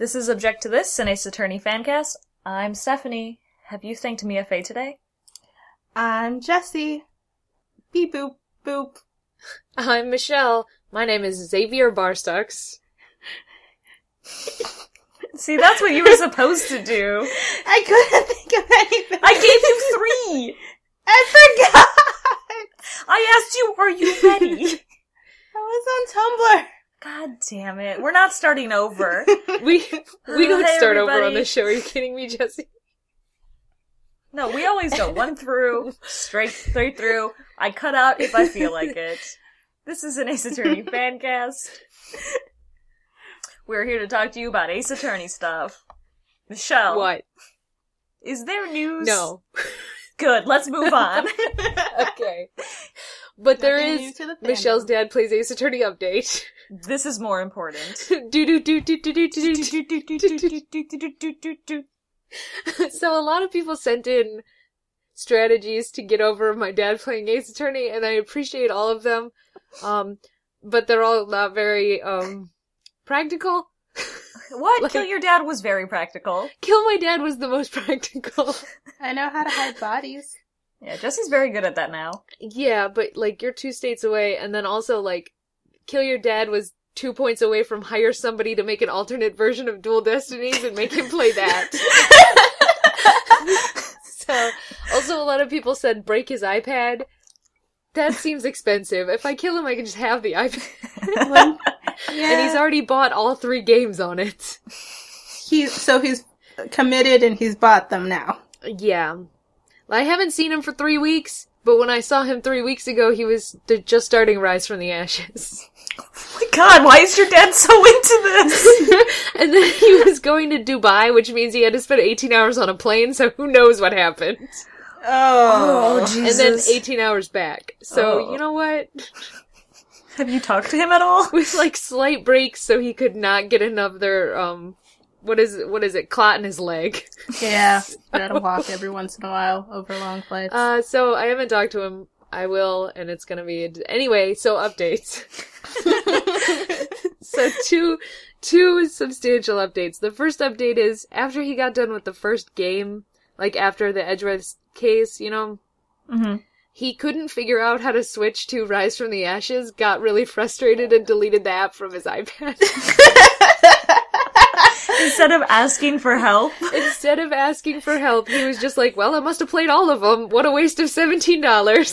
This is Object to This, an Ace Attorney fancast. I'm Stephanie. Have you thanked Mia Fey today? I'm Jessie. Beep boop boop. I'm Michelle. My name is Xavier Barstux. See, that's what you were supposed to do. I couldn't think of anything. I gave you three. I forgot. I asked you, are you ready? I was on Tumblr. God damn it. We're not starting over. We don't start over on this show. Are you kidding me, Jessie? No, we always go one through, straight through. I cut out if I feel like it. This is an Ace Attorney fancast. We're here to talk to you about Ace Attorney stuff. Michelle. What? Is there news? No. Good, let's move on. Okay. But there is Michelle's dad plays Ace Attorney update. This is more important. So a lot of people sent in strategies to get over my dad playing Ace Attorney, and I appreciate all of them. But they're all not very practical. What? Like, kill your dad was very practical. Kill my dad was the most practical. I know how to hide bodies. Yeah, Jessie's very good at that now. Yeah, but, like, you're 2 states away, and then also, like, kill your dad was 2 points away from hire somebody to make an alternate version of Dual Destinies and make him play that. So, also a lot of people said break his iPad. That seems expensive. If I kill him, I can just have the iPad. Like, yeah. And he's already bought all 3 games on it. He's committed and he's bought them now. Yeah. I haven't seen him for 3 weeks, but when I saw him 3 weeks ago, he was just starting Rise from the Ashes. Oh my god, why is your dad so into this? And then he was going to Dubai, which means he had to spend 18 hours on a plane, so who knows what happened. Oh, Jesus. And then 18 hours back. So, You know what? Have you talked to him at all? With, like, slight breaks so he could not get another, What is it? Clot in his leg. Yeah. Gotta walk every once in a while over long flights. So I haven't talked to him. I will, and it's gonna be... Anyway, so updates. So two substantial updates. The first update is, after he got done with the first game, like after the Edgeworth case, you know, He couldn't figure out how to switch to Rise from the Ashes, got really frustrated, and deleted the app from his iPad. Instead of asking for help, he was just like, well, I must have played all of them. What a waste of $17.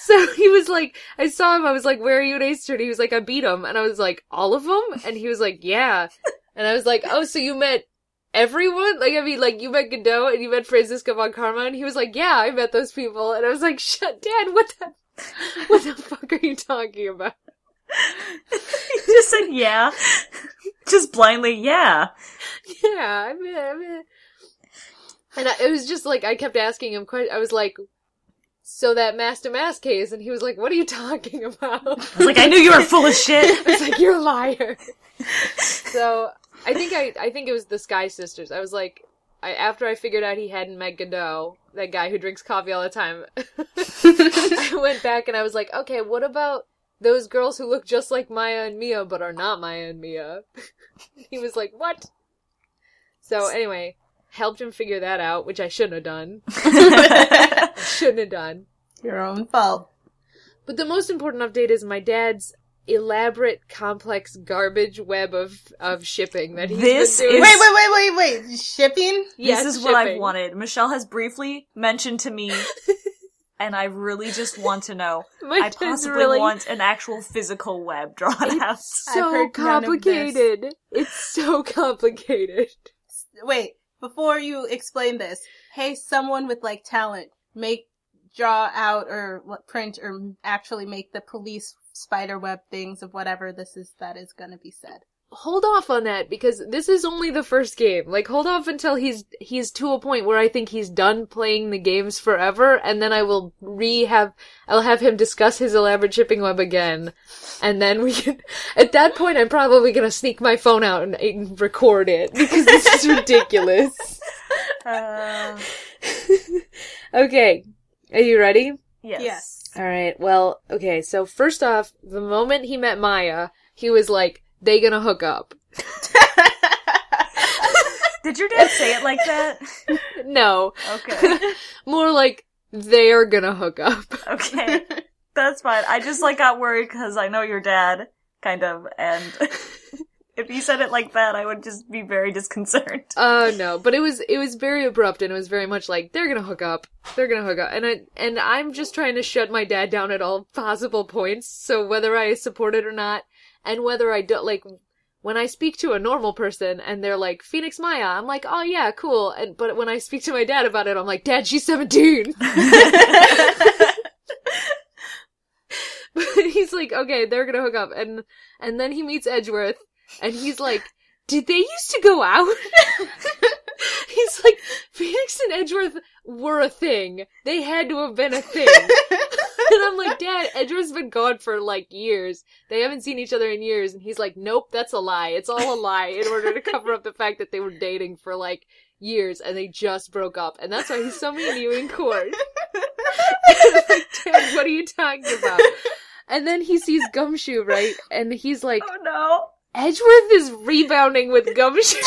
So he was like, I saw him, I was like, where are you at Ace Attorney? He was like, I beat him. And I was like, all of them? And he was like, yeah. And I was like, oh, so you met everyone? Like, I mean, like, you met Godot and you met Francisco von Karma. And he was like, yeah, I met those people. And I was like, shut, Dad, what the fuck are you talking about? He just said yeah. Just blindly, yeah. Yeah, I mean. And it was just like, I kept asking him questions. I was like, so that mask-to-mask case, and he was like, what are you talking about? I was like, I knew you were full of shit. I was like, you're a liar. So, I think it was the Sky Sisters. I was like, after I figured out he hadn't met Godot, that guy who drinks coffee all the time, I went back and I was like, okay, what about those girls who look just like Maya and Mia, but are not Maya and Mia? He was like, what? So anyway, helped him figure that out, which I shouldn't have done. Your own fault. But the most important update is my dad's elaborate, complex, garbage web of shipping that he's been doing. Wait. Shipping? Yes, this is shipping. What I've wanted. Michelle has briefly mentioned to me... And I really just want to know. I possibly really... want an actual physical web drawn out. It's so complicated. Wait, before you explain this, hey, someone with, like, talent, draw out or print or actually make the police spider web things of whatever this is that is going to be said. Hold off on that, because this is only the first game. Like, hold off until he's to a point where I think he's done playing the games forever, and then I will I'll have him discuss his elaborate shipping web again, and then we can... At that point, I'm probably gonna sneak my phone out and record it, because this is ridiculous. Okay. Are you ready? Yes. All right, well, okay, so first off, the moment he met Maya, he was like, they gonna hook up. Did your dad say it like that? No. Okay. More like, they're gonna hook up. Okay. That's fine. I just, like, got worried because I know your dad, kind of, and if he said it like that, I would just be very disconcerted. Oh, no. But it was very abrupt, and it was very much like, they're gonna hook up. They're gonna hook up. And I'm just trying to shut my dad down at all possible points, so whether I support it or not, and whether I don't, like... When I speak to a normal person and they're like, Phoenix Maya, I'm like, oh yeah, cool. But when I speak to my dad about it, I'm like, Dad, she's 17. But he's like, okay, they're gonna hook up. And then he meets Edgeworth and he's like, did they used to go out? He's like, Phoenix and Edgeworth were a thing. They had to have been a thing. And I'm like, Dad, Edgeworth's been gone for, like, years. They haven't seen each other in years. And he's like, nope, that's a lie. It's all a lie in order to cover up the fact that they were dating for, like, years and they just broke up. And that's why he's so mean to you in court. I'm like, Dad, what are you talking about? And then he sees Gumshoe, right? And he's like, oh, no. Edgeworth is rebounding with Gumshoe.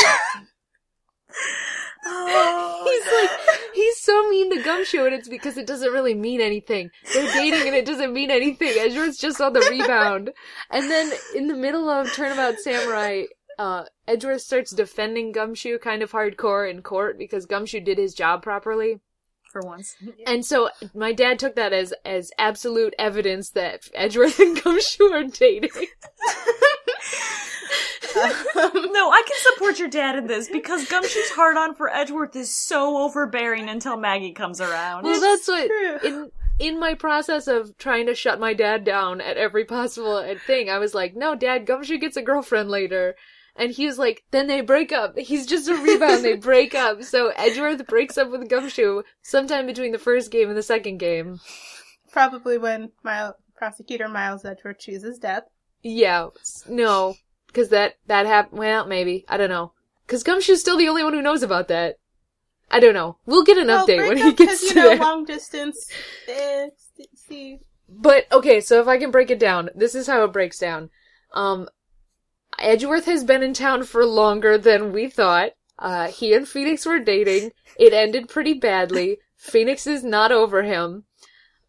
Oh. He's like, he's so mean to Gumshoe, and it's because it doesn't really mean anything. They're dating and it doesn't mean anything. Edgeworth's just on the rebound. And then in the middle of Turnabout Samurai, Edgeworth starts defending Gumshoe kind of hardcore in court because Gumshoe did his job properly. For once. And so my dad took that as absolute evidence that Edgeworth and Gumshoe are dating. No, I can support your dad in this, because Gumshoe's hard-on for Edgeworth is so overbearing until Maggie comes around. Well, that's what... In my process of trying to shut my dad down at every possible thing, I was like, no, Dad, Gumshoe gets a girlfriend later. And he was like, then they break up. He's just a rebound, they break up. So Edgeworth breaks up with Gumshoe sometime between the first game and the second game. Probably when Prosecutor Miles Edgeworth chooses death. Yeah, no... Because that happened, well, maybe. I don't know. Because Gumshoe's still the only one who knows about that. I don't know. We'll get an update when he gets to that. Long distance. See. But, okay, so if I can break it down, this is how it breaks down. Edgeworth has been in town for longer than we thought. He and Phoenix were dating. It ended pretty badly. Phoenix is not over him.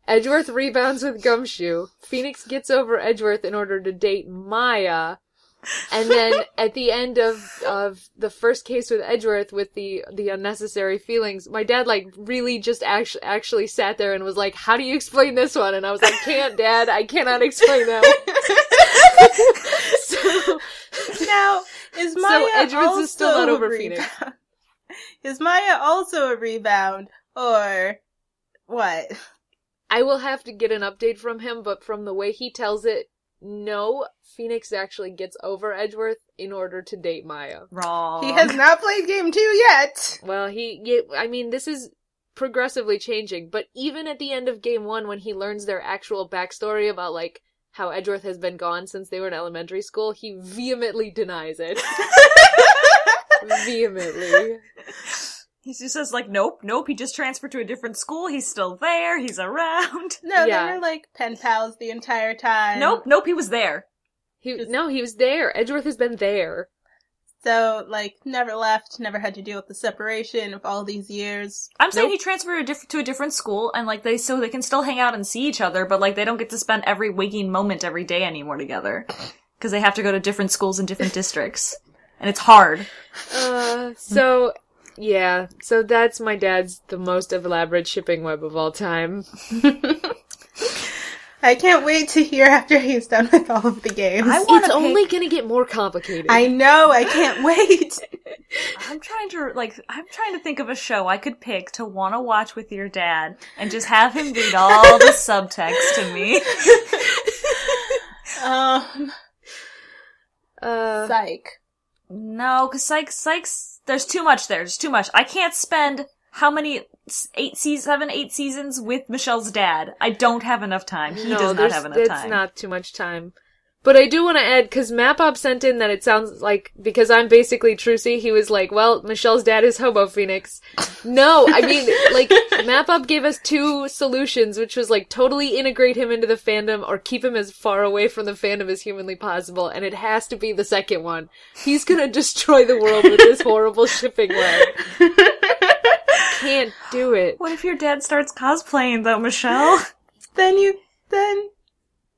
Edgeworth rebounds with Gumshoe. Phoenix gets over Edgeworth in order to date Maya. And then at the end of the first case with Edgeworth with the unnecessary feelings, my dad, like, really just actually sat there and was like, how do you explain this one? And I was like, can't, Dad. I cannot explain that one. So, now, is Maya Edgeworth is still not over Phoenix. Is Maya also a rebound? Or what? I will have to get an update from him, but from the way he tells it, no, Phoenix actually gets over Edgeworth in order to date Maya. Wrong. He has not played game 2 yet! Well, I mean, this is progressively changing, but even at the end of game 1, when he learns their actual backstory about, like, how Edgeworth has been gone since they were in elementary school, he vehemently denies it. Vehemently. He just says, like, nope, he just transferred to a different school, he's still there, he's around. No, yeah. They were, like, pen pals the entire time. Nope, he was there. He was there. Edgeworth has been there. So, like, never left, never had to deal with the separation of all these years. I'm saying he transferred to a different school, and, like, so they can still hang out and see each other, but, like, they don't get to spend every waking moment every day anymore together. Because they have to go to different schools and different districts. And it's hard. Yeah, so that's my dad's the most elaborate shipping web of all time. I can't wait to hear after he's done with all of the games. It's only going to get more complicated. I know, I can't wait. I'm trying to think of a show I could pick to want to watch with your dad and just have him read all the subtext to me. Psych. No, because Psych's... There's too much there. There's too much. I can't spend 7, 8 seasons with Michelle's dad. I don't have enough time. He does not have enough time. It's not too much time. But I do want to add, because Map-Up sent in that it sounds like, because I'm basically Trucy, he was like, well, Michelle's dad is Hobo Phoenix. No, I mean, like, Map-Up gave us two solutions, which was, like, totally integrate him into the fandom or keep him as far away from the fandom as humanly possible, and it has to be the second one. He's gonna destroy the world with this horrible shipping web. Can't do it. What if your dad starts cosplaying, though, Michelle?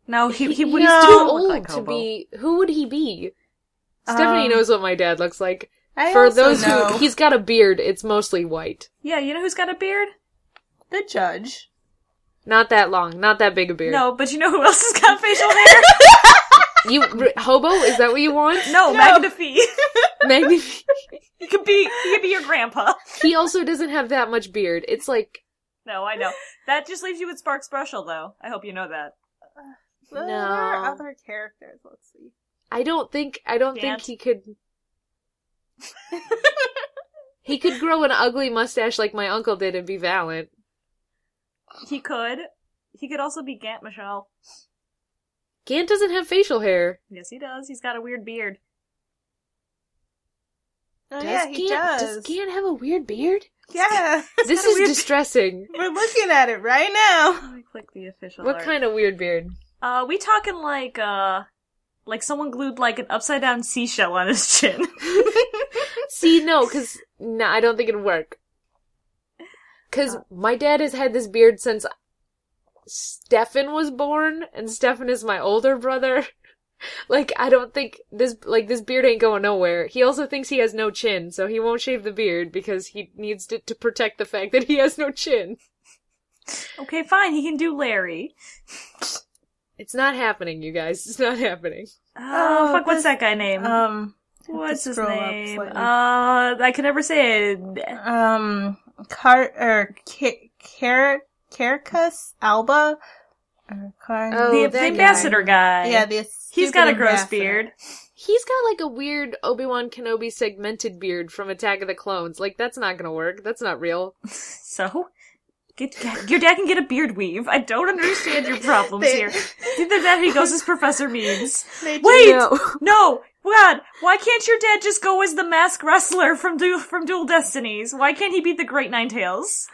No, he would. He's too old like to be. Who would he be? Stephanie knows what my dad looks like. For those who he's got a beard. It's mostly white. Yeah, you know who's got a beard? The judge. Not that long. Not that big a beard. No, but you know who else has got facial hair? Hobo? Is that what you want? No. Maggie Fee. Maggie Fee. He could be your grandpa. He also doesn't have that much beard. It's like. No, I know. That just leaves you with Sparks Brushel, though. I hope you know that. No. There are other characters, let's see. I don't think he could... He could grow an ugly mustache like my uncle did and be Valiant. He could. He could also be Gant, Michelle. Gant doesn't have facial hair. Yes, he does. He's got a weird beard. Does Gant have a weird beard? Yeah. This is distressing. We're looking at it right now. Let me click the official What art. Kind of weird beard? We talking like someone glued like an upside down seashell on his chin. See, no, cause, I don't think it'd work. Cause my dad has had this beard since Stefan was born, and Stefan is my older brother. Like, I don't think this beard ain't going nowhere. He also thinks he has no chin, so he won't shave the beard because he needs it to protect the fact that he has no chin. Okay, fine, he can do Larry. It's not happening, you guys. It's not happening. Oh, fuck, what's that guy name? What's his name? I can never say it. Caracas Alba? The ambassador guy. Yeah, he's got a gross beard. He's got like a weird Obi-Wan Kenobi segmented beard from Attack of the Clones. Like, that's not gonna work. That's not real. So? Your dad can get a beard weave. I don't understand your problems here. Either that or he goes as Professor Means. No! God, why can't your dad just go as the masked wrestler from Dual Destinies? Why can't he beat the Great Ninetales?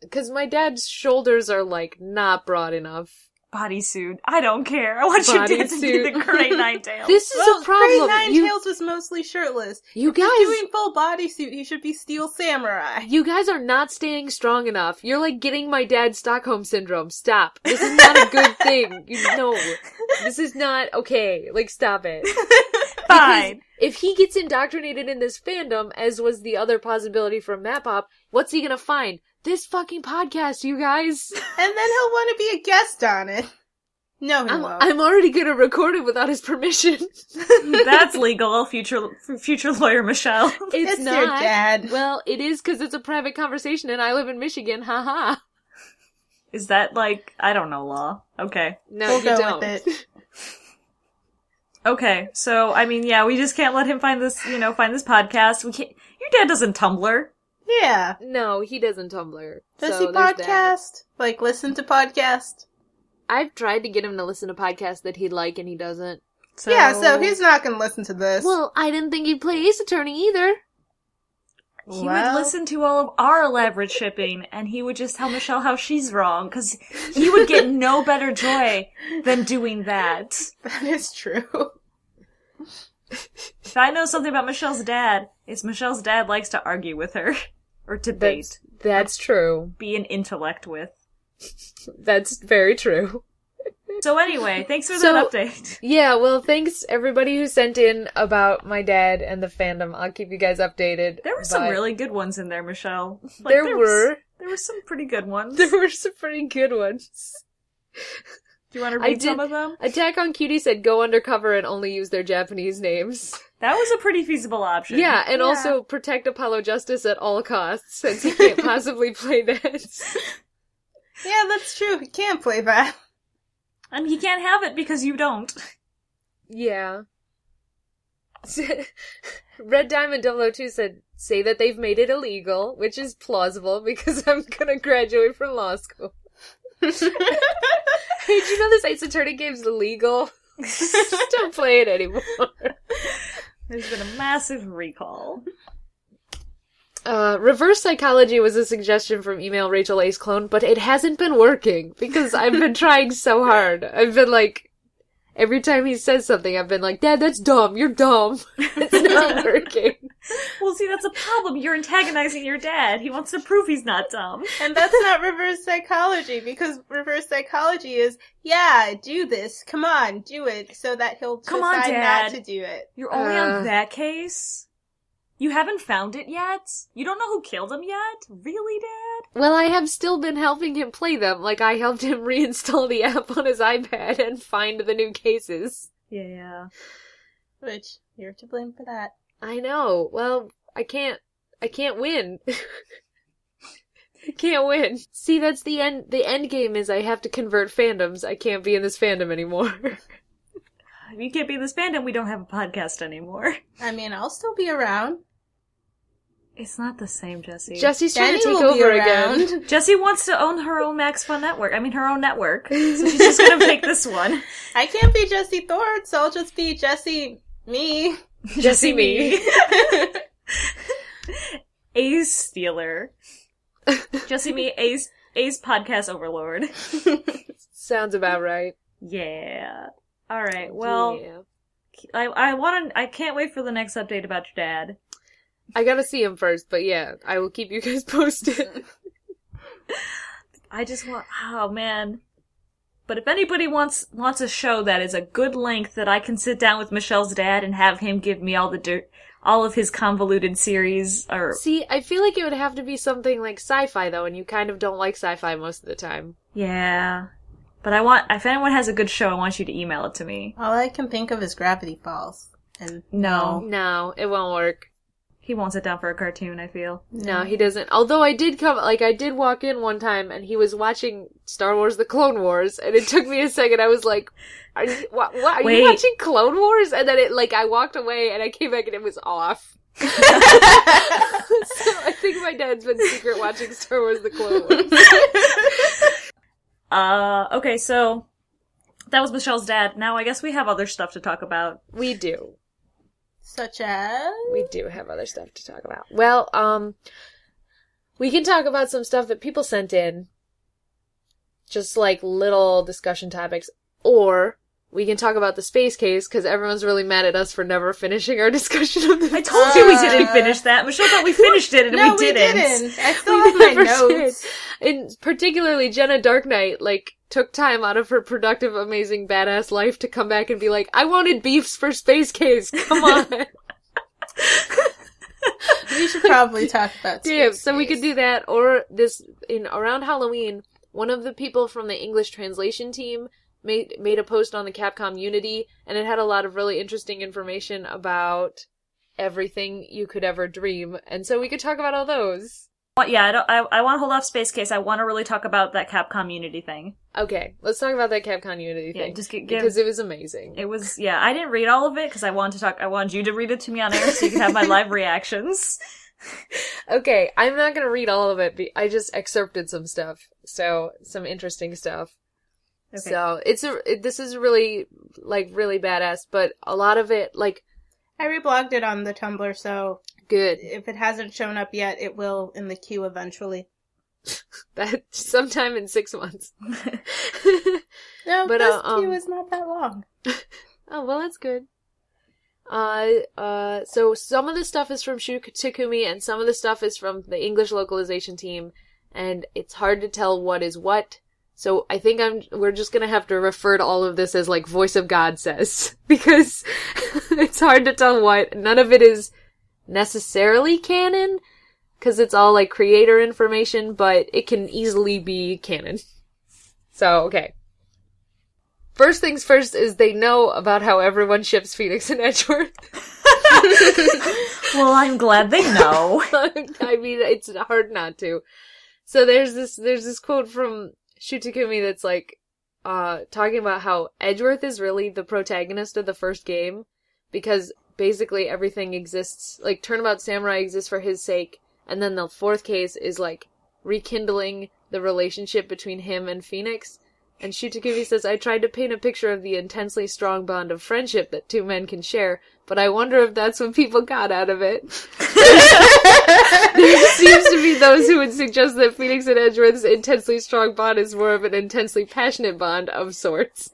Because my dad's shoulders are, like, not broad enough. Bodysuit. I don't care. I want your dad to be the Great Ninetales. This is a problem. Great Ninetales was mostly shirtless. You guys... If he's doing full bodysuit, he should be Steel Samurai. You guys are not staying strong enough. You're, like, getting my dad's Stockholm Syndrome. Stop. This is not a good thing. No. This is not okay. Like, stop it. Fine. Because if he gets indoctrinated in this fandom, as was the other possibility from Map-Up, what's he gonna find? This fucking podcast, you guys. And then he'll want to be a guest on it. No, he won't. I'm already going to record it without his permission. That's legal, future lawyer Michelle. It's not. Your dad. Well, it is because it's a private conversation and I live in Michigan. Ha ha. Is that like, I don't know, law? Okay. No, we'll go with it. Okay, so, I mean, yeah, we just can't let him find this podcast. We can't. Your dad doesn't Tumblr. Yeah. No, he doesn't Tumblr. Does he podcast? Like, listen to podcast? I've tried to get him to listen to podcasts that he'd like, and he doesn't. So... Yeah, so he's not going to listen to this. Well, I didn't think he'd play Ace Attorney either. He would listen to all of our elaborate shipping, and he would just tell Michelle how she's wrong, because he would get no better joy than doing that. That is true. If I know something about Michelle's dad, it's Michelle's dad likes to argue with her. Or debate. That's true. Be an intellect with. That's very true. So anyway, thanks for that update. Yeah, well, thanks everybody who sent in about my dad and the fandom. I'll keep you guys updated. There were some really good ones in there, Michelle. Like, there were some pretty good ones. There were some pretty good ones. Do you want to read some of them? Attack on Cutie said go undercover and only use their Japanese names. That was a pretty feasible option. Yeah, and also protect Apollo Justice at all costs, since he can't possibly play that. Yeah, that's true. He can't play that. And he can't have it because you don't. Yeah. Red Diamond 002 said, say that they've made it illegal, which is plausible because I'm gonna graduate from law school. Hey, did you know this Ace Attorney game's illegal? Don't play it anymore. There's been a massive recall. Reverse psychology was a suggestion from email Rachel Ace Clone, but it hasn't been working because I've been trying so hard. I've been like, every time he says something, I've been like, Dad, that's dumb. You're dumb. It's not working. Well, see, that's a problem. You're antagonizing your dad. He wants to prove he's not dumb. And that's not reverse psychology, because reverse psychology is, yeah, do this. Come on, do it, so that he'll decide not to do it. You're only on that case? You haven't found it yet? You don't know who killed him yet? Really, Dad? Well, I have still been helping him play them. Like, I helped him reinstall the app on his iPad and find the new cases. Yeah. Which, you're to blame for that. I know. Well, I can't win. I can't win. See, that's the end. The end game is I have to convert fandoms. I can't be in this fandom anymore. If you can't be in this fandom, we don't have a podcast anymore. I mean, I'll still be around. It's not the same, Jessie. Jessie's trying to take over again. Jessie wants to own her own Max Fun network. I mean, her own network. So she's just going to take this one. I can't be Jessie Thorne, so I'll just be Jessie me. Jessie me. A's Stealer. Jessie me, A's Podcast Overlord. Sounds about right. Yeah. All right, well, yeah. I can't wait for the next update about your dad. I gotta see him first, but yeah, I will keep you guys posted. Oh man. But if anybody wants a show that is a good length that I can sit down with Michelle's dad and have him give me all the dirt, all of his convoluted series, or... See, I feel like it would have to be something like sci-fi, though, and you kind of don't like sci-fi most of the time. Yeah. But if anyone has a good show, I want you to email it to me. All I can think of is Gravity Falls. And No, it won't work. He won't sit down for a cartoon, I feel. No, he doesn't. Although I did walk in one time and he was watching Star Wars The Clone Wars, and it took me a second. I was like, are you watching Clone Wars? And then I walked away and I came back and it was off. So I think my dad's been secret watching Star Wars The Clone Wars. Okay, so that was Michelle's dad. Now I guess we have other stuff to talk about. We do. Such as? We do have other stuff to talk about. Well, we can talk about some stuff that people sent in. Just like little discussion topics. Or we can talk about the space case, because everyone's really mad at us for never finishing our discussion of this. I told you we didn't finish that. Michelle thought we finished it, and no, we didn't. I still have my notes. And particularly Jenna Dark Knight, took time out of her productive, amazing, badass life to come back and be like, I wanted beefs for space case. Come on. We should probably talk about space case. So we could do that, or this, around Halloween, one of the people from the English translation team made a post on the Capcom Unity, and it had a lot of really interesting information about everything you could ever dream, and so we could talk about all those. Yeah, I want to hold off space case. I want to really talk about that Capcom Unity thing. Okay, let's talk about that Capcom Unity thing. Yeah, just because it was amazing. It was, yeah. I didn't read all of it because I wanted you to read it to me on air so you could have my live reactions. Okay, I'm not gonna read all of it. But I just excerpted some stuff, so some interesting stuff. Okay. So, this is really, really badass, but a lot of it, I reblogged it on the Tumblr, so... Good. If it hasn't shown up yet, it will in the queue eventually. That sometime in 6 months. No, but, this queue is not that long. Oh, well, that's good. So some of the stuff is from Shu Takumi, and some of the stuff is from the English localization team, and it's hard to tell what is what. So I think we're just gonna have to refer to all of this as, Voice of God says. Because it's hard to tell what. None of it is necessarily canon. Because it's all, creator information, but it can easily be canon. So, okay. First things first is they know about how everyone ships Phoenix and Edgeworth. Well, I'm glad they know. I mean, it's hard not to. So there's this quote from Shu Takumi that's talking about how Edgeworth is really the protagonist of the first game because basically everything exists, Turnabout Samurai exists for his sake, and then the fourth case is rekindling the relationship between him and Phoenix, And Shu Takumi says, I tried to paint a picture of the intensely strong bond of friendship that two men can share, but I wonder if that's what people got out of it. There seems to be those who would suggest that Phoenix and Edgeworth's intensely strong bond is more of an intensely passionate bond of sorts.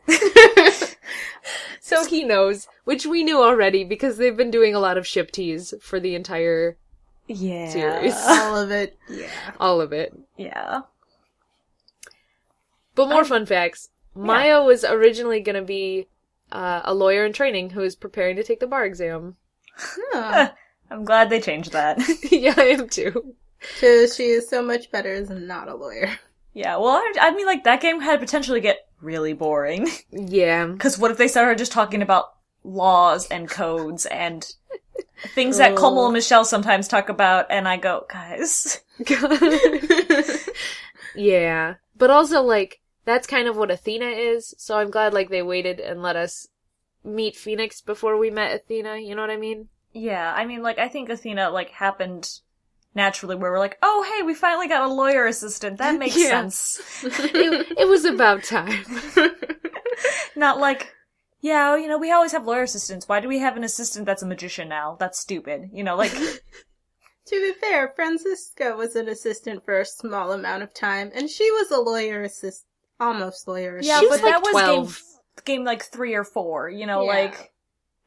So he knows, which we knew already, because they've been doing a lot of ship teas for the entire series. All of it. Yeah. All of it. Yeah. But more fun facts. Maya was originally going to be a lawyer in training who is preparing to take the bar exam. Huh. I'm glad they changed that. Yeah, I am too. So she is so much better as not a lawyer. Yeah, well, I mean, like, that game had potential to get really boring. Yeah. Because what if they started just talking about laws and codes and things that Comal and Michelle sometimes talk about, and I go, guys. Yeah. But also, like, that's kind of what Athena is, so I'm glad, like, they waited and let us meet Phoenix before we met Athena, you know what I mean? Yeah, I mean, like, I think Athena, like, happened naturally where we're like, oh, hey, we finally got a lawyer assistant, that makes sense. It was about time. Not like, yeah, you know, we always have lawyer assistants, why do we have an assistant that's a magician now? That's stupid, you know, like... To be fair, Francisca was an assistant for a small amount of time, and she was a lawyer assistant, almost lawyer assistant. Yeah, but like that was 12. game like 3 or 4, you know, like,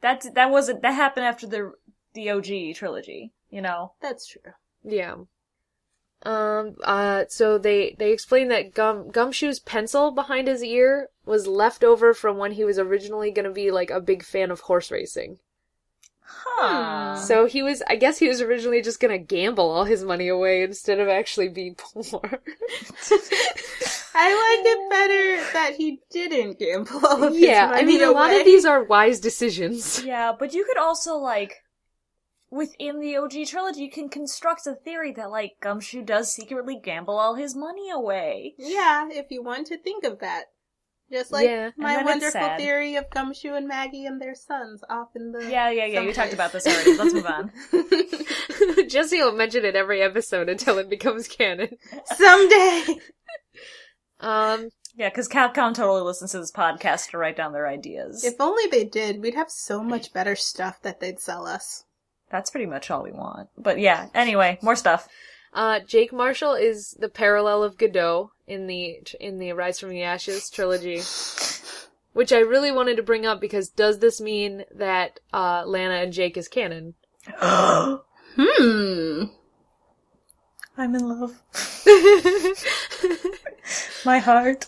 that happened after the OG trilogy, you know? That's true. Yeah. So they explained that Gumshoe's pencil behind his ear was left over from when he was originally gonna be, like, a big fan of horse racing. Huh. So I guess he was originally just gonna gamble all his money away instead of actually being poor. I like it better that he didn't gamble all of his money away. Yeah, I mean, a lot of these are wise decisions. Yeah, but you could also, like, within the OG trilogy, you can construct a theory that, like, Gumshoe does secretly gamble all his money away. Yeah, if you want to think of that. Just like my wonderful theory of Gumshoe and Maggie and their sons off in the... Yeah, someplace. You talked about this already. Let's move on. Jesse will mention it every episode until it becomes canon. Someday! Yeah, because Capcom totally listens to this podcast to write down their ideas. If only they did, we'd have so much better stuff that they'd sell us. That's pretty much all we want. But yeah, anyway, more stuff. Jake Marshall is the parallel of Godot in the Rise from the Ashes trilogy, which I really wanted to bring up because does this mean that Lana and Jake is canon? I'm in love. My heart.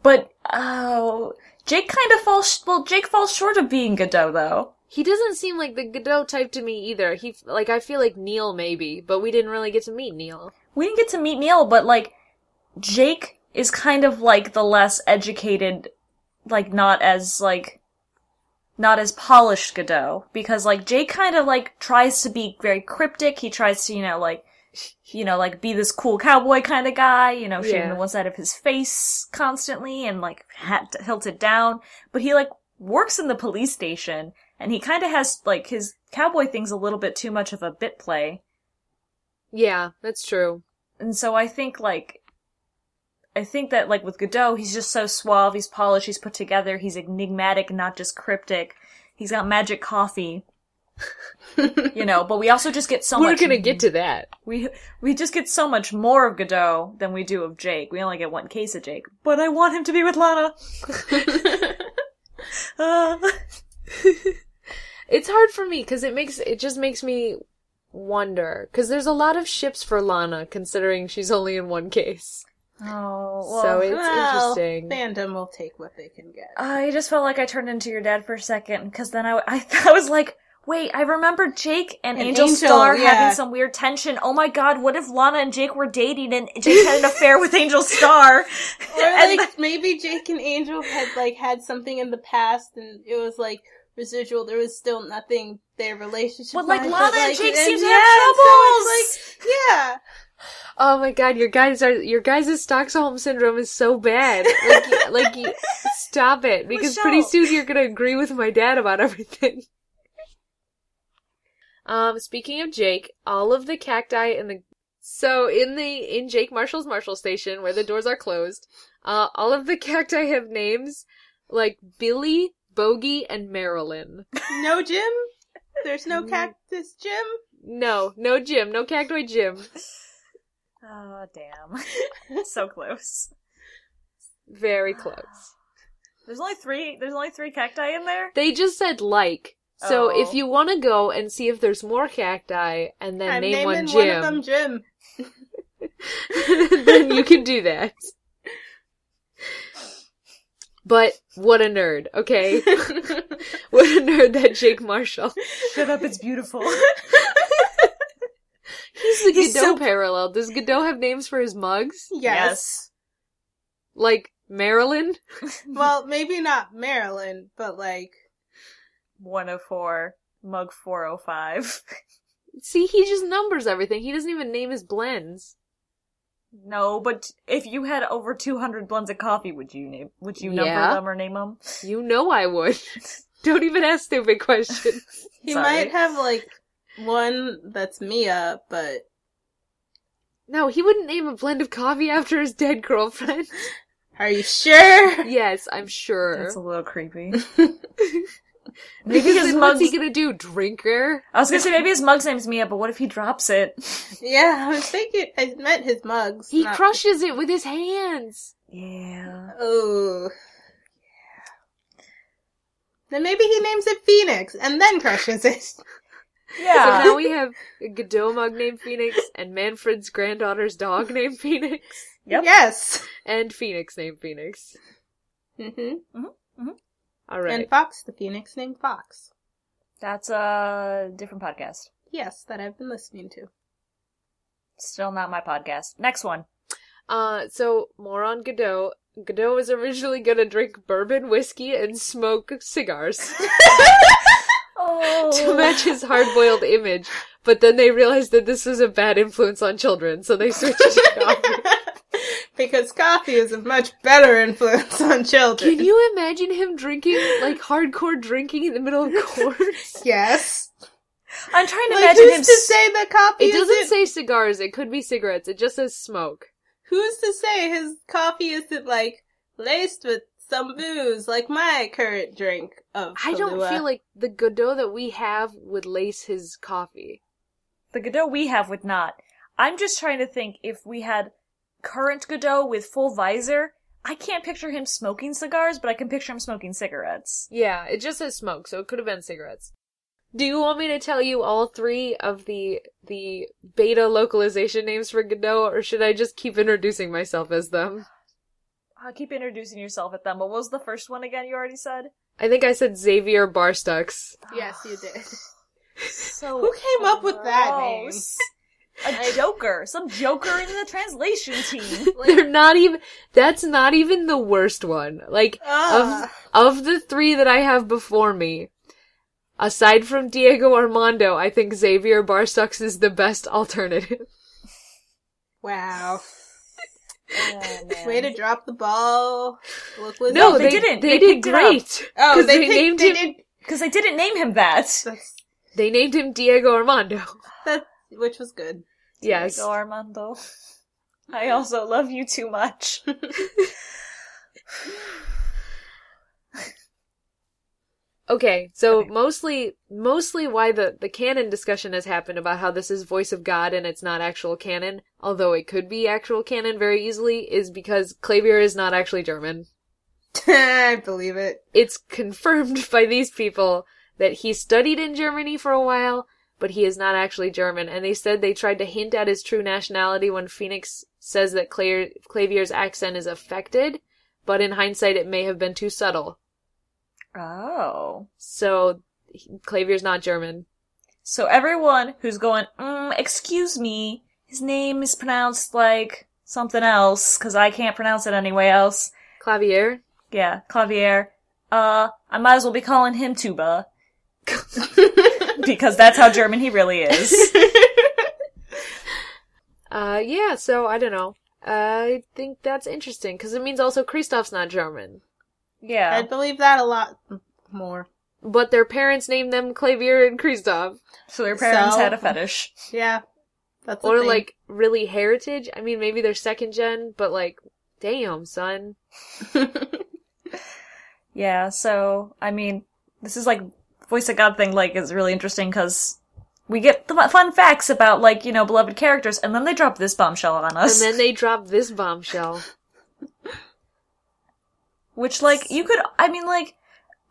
But Jake falls short of being Godot though. He doesn't seem like the Godot type to me either. He, like, I feel like Neil maybe, but we didn't really get to meet Neil. We didn't get to meet Neil, but, like, Jake is kind of, like, the less educated, like, not as polished Godot. Because, like, Jake kind of, like, tries to be very cryptic. He tries to, you know, like, be this cool cowboy kind of guy, you know, shaving the one side of his face constantly and, like, hat tilted down. But he, like, works in the police station. And he kind of has, like, his cowboy thing's a little bit too much of a bit play. Yeah, that's true. And so I think that, like, with Godot, he's just so suave, he's polished, he's put together, he's enigmatic, not just cryptic. He's got magic coffee. You know, but we also just get so much... We're gonna get to that. We just get so much more of Godot than we do of Jake. We only get one case of Jake. But I want him to be with Lana! It's hard for me, because it just makes me wonder. Because there's a lot of ships for Lana, considering she's only in one case. Oh, well. So it's interesting. Fandom will take what they can get. I just felt like I turned into your dad for a second, because then I was like, wait, I remember Jake and Angel Star having some weird tension. Oh my god, what if Lana and Jake were dating and Jake had an affair with Angel Star? Or, and like, maybe Jake and Angel had, like, had something in the past, and it was, like, residual, there was still nothing their relationship. Well, like, Lana and Jake seem to have troubles! So it's like, oh my god, your guys' Stockholm Syndrome is so bad. Like, stop it, because pretty soon you're gonna agree with my dad about everything. Speaking of Jake, all of the cacti in the So in Jake Marshall's Marshall Station, where the doors are closed, all of the cacti have names like Billy, Bogey, and Marilyn. No Jim? There's no Cactus Jim? No Jim. No Cacti Jim. Oh, damn. So close. Very close. There's only three cacti in there? They just said like. So if you want to go and see if there's more cacti and then name one Jim. I'm naming one of them Jim. Then you can do that. But what a nerd, okay? What a nerd, that Jake Marshall. Shut up, it's beautiful. He's the Godot parallel. Does Godot have names for his mugs? Yes. Like Marilyn? Well, maybe not Marilyn, but like 104, mug 405. See, he just numbers everything. He doesn't even name his blends. No, but if you had over 200 blends of coffee, would you number them or name them? You know I would. Don't even ask stupid questions. He might have like one that's Mia, but no, he wouldn't name a blend of coffee after his dead girlfriend. Are you sure? Yes, I'm sure. That's a little creepy. Maybe his mug's... What's he gonna do, drinker? I was gonna say, maybe his mug's name's Mia, but what if he drops it? Yeah, I was thinking, I meant his mugs. He crushes it with his hands. Yeah. Oh. Yeah. Then maybe he names it Phoenix, and then crushes it. Yeah. So now we have a Godot mug named Phoenix, and Manfred's granddaughter's dog named Phoenix. Yep. Yes. And Phoenix named Phoenix. Mm-hmm. Mm-hmm. Mm-hmm. All right. And Fox, the Phoenix named Fox. That's a different podcast. Yes, that I've been listening to. Still not my podcast. Next one. So, more on Godot. Godot was originally going to drink bourbon, whiskey, and smoke cigars. To match his hard-boiled image. But then they realized that this was a bad influence on children, so they switched to coffee. Because coffee is a much better influence on children. Can you imagine him drinking, like, hardcore drinking in the middle of course? Yes. I'm trying to imagine him... Who's to say that coffee is... It doesn't say cigars, it could be cigarettes, it just says smoke. Who's to say his coffee isn't, like, laced with some booze, like my current drink of Kahlua. I don't feel like the Godot that we have would lace his coffee. The Godot we have would not. I'm just trying to think if we had... current Godot with full visor, I can't picture him smoking cigars, but I can picture him smoking cigarettes. Yeah, it just says smoke, so it could have been cigarettes. Do you want me to tell you all three of the beta localization names for Godot, or should I just keep introducing myself as them? I'll keep introducing yourself at them, but what was the first one again you already said? I think I said Xavier Barstux. Yes, you did. So who came up with that name? A joker. Some joker in the translation team. Like, they're not even... That's not even the worst one. Like, of the three that I have before me, aside from Diego Armando, I think Xavier Barstux is the best alternative. Wow. Oh, way to drop the ball. No, they didn't. They did great. Oh, because they didn't name him that. They named him Diego Armando. Which was good. Yes. Diego Armando. I also love you too much. Okay, so mostly why the canon discussion has happened about how this is voice of God and it's not actual canon, although it could be actual canon very easily, is because Klavier is not actually German. I believe it. It's confirmed by these people that he studied in Germany for a while, but he is not actually German, and they said they tried to hint at his true nationality when Phoenix says that Klavier's accent is affected, but in hindsight it may have been too subtle. Oh. So, Klavier's not German. So everyone who's going, excuse me, his name is pronounced like something else, because I can't pronounce it anyway else. Klavier? Yeah, Klavier. I might as well be calling him Tuba. Because that's how German he really is. Yeah, so I don't know. I think that's interesting, because it means also Christoph's not German. Yeah. I believe that a lot more. But their parents named them Klavier and Christoph. So their parents had a fetish. Yeah. That's or, like, really heritage. I mean, maybe they're second gen, but, like, damn, son. Yeah, so, I mean, this is, like, Voice of God thing, like, is really interesting because we get the fun facts about, like, you know, beloved characters, and then they drop this bombshell on us. And then they drop this bombshell. Which, like, you could, I mean, like,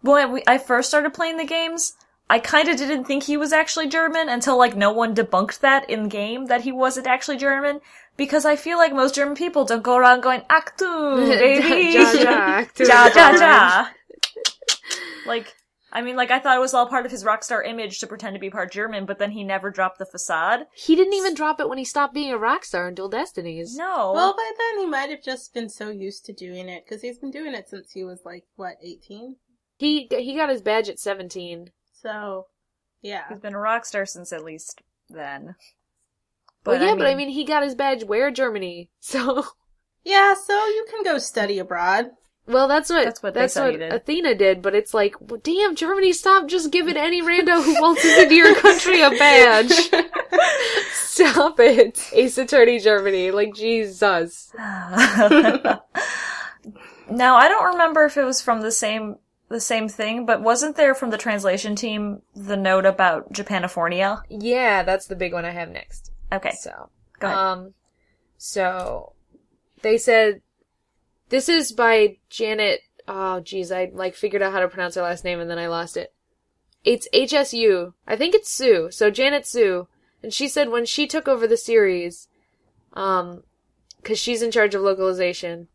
when I first started playing the games, I kind of didn't think he was actually German until, like, no one debunked that in game, that he wasn't actually German, because I feel like most German people don't go around going, Achtung, baby! Ja, ja, Achtung. Ja, ja, ja. Like, I mean, like, I thought it was all part of his rock star image to pretend to be part German, but then he never dropped the facade. He didn't even drop it when he stopped being a rock star in Dual Destinies. No. Well, by then he might have just been so used to doing it, because he's been doing it since he was, like, what, 18? He got his badge at 17. So, yeah. He's been a rock star since at least then. But, well, yeah, I mean, but I mean, he got his badge where Germany, so... Yeah, so you can go study abroad. Well, that's what Athena did, but it's like, well, damn, Germany, stop just giving any rando who waltzes into your country a badge. Stop it. Ace Attorney Germany. Like, Jesus. Now, I don't remember if it was from the same thing, but wasn't there from the translation team the note about Japanifornia? Yeah, that's the big one I have next. Okay. So, go ahead. So, they said... This is by Janet... Oh, geez, I, like, figured out how to pronounce her last name and then I lost it. It's HSU. I think it's Sue. So Janet Hsu. And she said when she took over the series, because she's in charge of localization,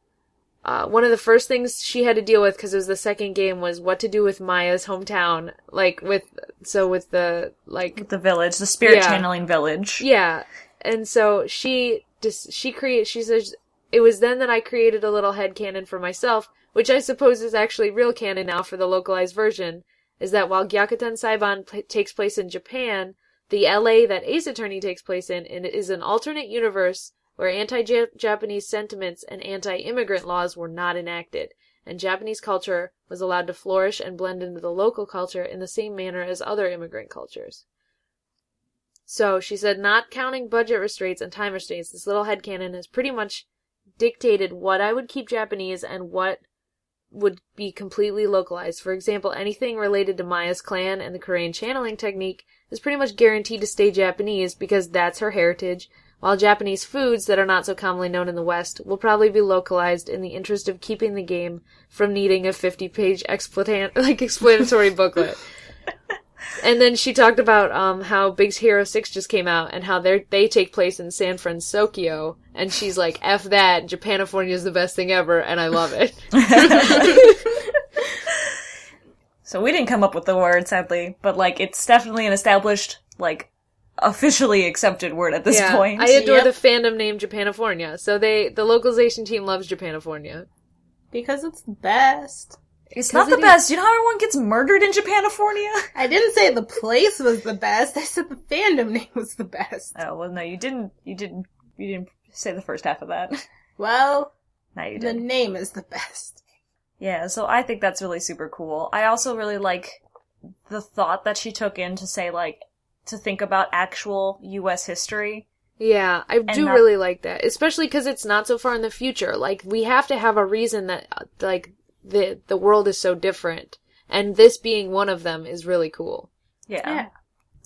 one of the first things she had to deal with, because it was the second game, was what to do with Maya's hometown. Like, with the, like... With the village, the spirit channeling village. Yeah. And so she says... It was then that I created a little headcanon for myself, which I suppose is actually real canon now for the localized version, is that while Gyakuten Saiban takes place in Japan, the LA that Ace Attorney takes place in is an alternate universe where anti-Japanese sentiments and anti-immigrant laws were not enacted, and Japanese culture was allowed to flourish and blend into the local culture in the same manner as other immigrant cultures. So, she said, not counting budget restraints and time restraints, this little headcanon is pretty much dictated what I would keep Japanese and what would be completely localized. For example, anything related to Maya's clan and the Korean channeling technique is pretty much guaranteed to stay Japanese because that's her heritage, while Japanese foods that are not so commonly known in the West will probably be localized in the interest of keeping the game from needing a 50-page explanatory booklet. And then she talked about how Big Hero 6 just came out and how they take place in San Francisco. And she's like, F that, Japanifornia is the best thing ever, and I love it. So we didn't come up with the word, sadly, but, like, it's definitely an established, like, officially accepted word at this point. I adore the fandom name Japanifornia. So the localization team loves Japanifornia. Because it's the best. It's not the best. You know how everyone gets murdered in Japanifornia? I didn't say the place was the best. I said the fandom name was the best. Oh, well, no, you didn't say the first half of that. Well, no, you didn't. The name is the best. Yeah, so I think that's really super cool. I also really like the thought that she took in to say, like, to think about actual U.S. history. Yeah, I do really like that. Especially because it's not so far in the future. Like, we have to have a reason that, like... The world is so different, and this being one of them is really cool. Yeah.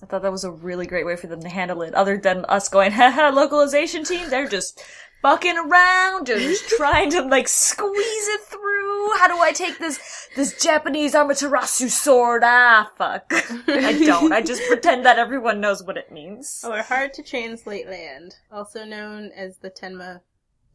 I thought that was a really great way for them to handle it, other than us going, haha, localization team, they're just fucking around, just trying to, like, squeeze it through. How do I take this Japanese Amaterasu sword? Ah, fuck. I don't. I just pretend that everyone knows what it means. Or hard to translate land, also known as the Tenma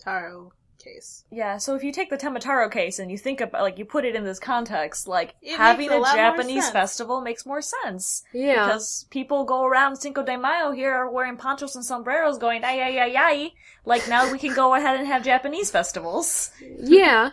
Taro case. Yeah, so if you take the Tenma Taro case and you think about, like, you put it in this context, like, having a Japanese festival makes more sense. Yeah. Because people go around Cinco de Mayo here are wearing ponchos and sombreros going, ay, ay, ay, ay. Like, now we can go ahead and have Japanese festivals. Yeah.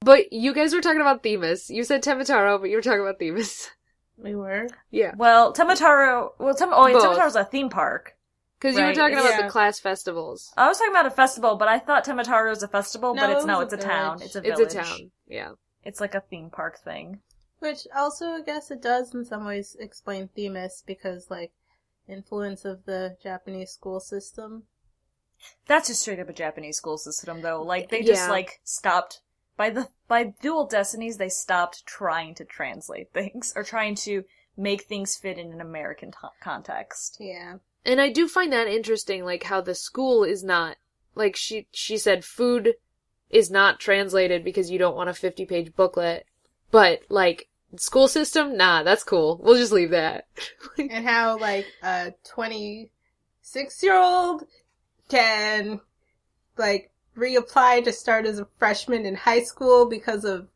But you guys were talking about Themis. You said Tenma Taro, but you were talking about Themis. We were? Yeah. Well, Tenma Taro, Tenma Taro's a theme park. Because you were talking about the class festivals. I was talking about a festival, but I thought Tenma Taro is a festival, but it's a town. It's a village. It's a town, yeah. It's like a theme park thing. Which also, I guess it does in some ways explain Themis, because, like, influence of the Japanese school system. That's just straight up a Japanese school system, though. Like, they just, like, stopped. By Dual Destinies, they stopped trying to translate things, or trying to make things fit in an American context. Yeah. And I do find that interesting, like, how the school is not, like, she said food is not translated because you don't want a 50-page booklet, but, like, school system? Nah, that's cool. We'll just leave that. And how, like, a 26-year-old can, like, reapply to start as a freshman in high school because of...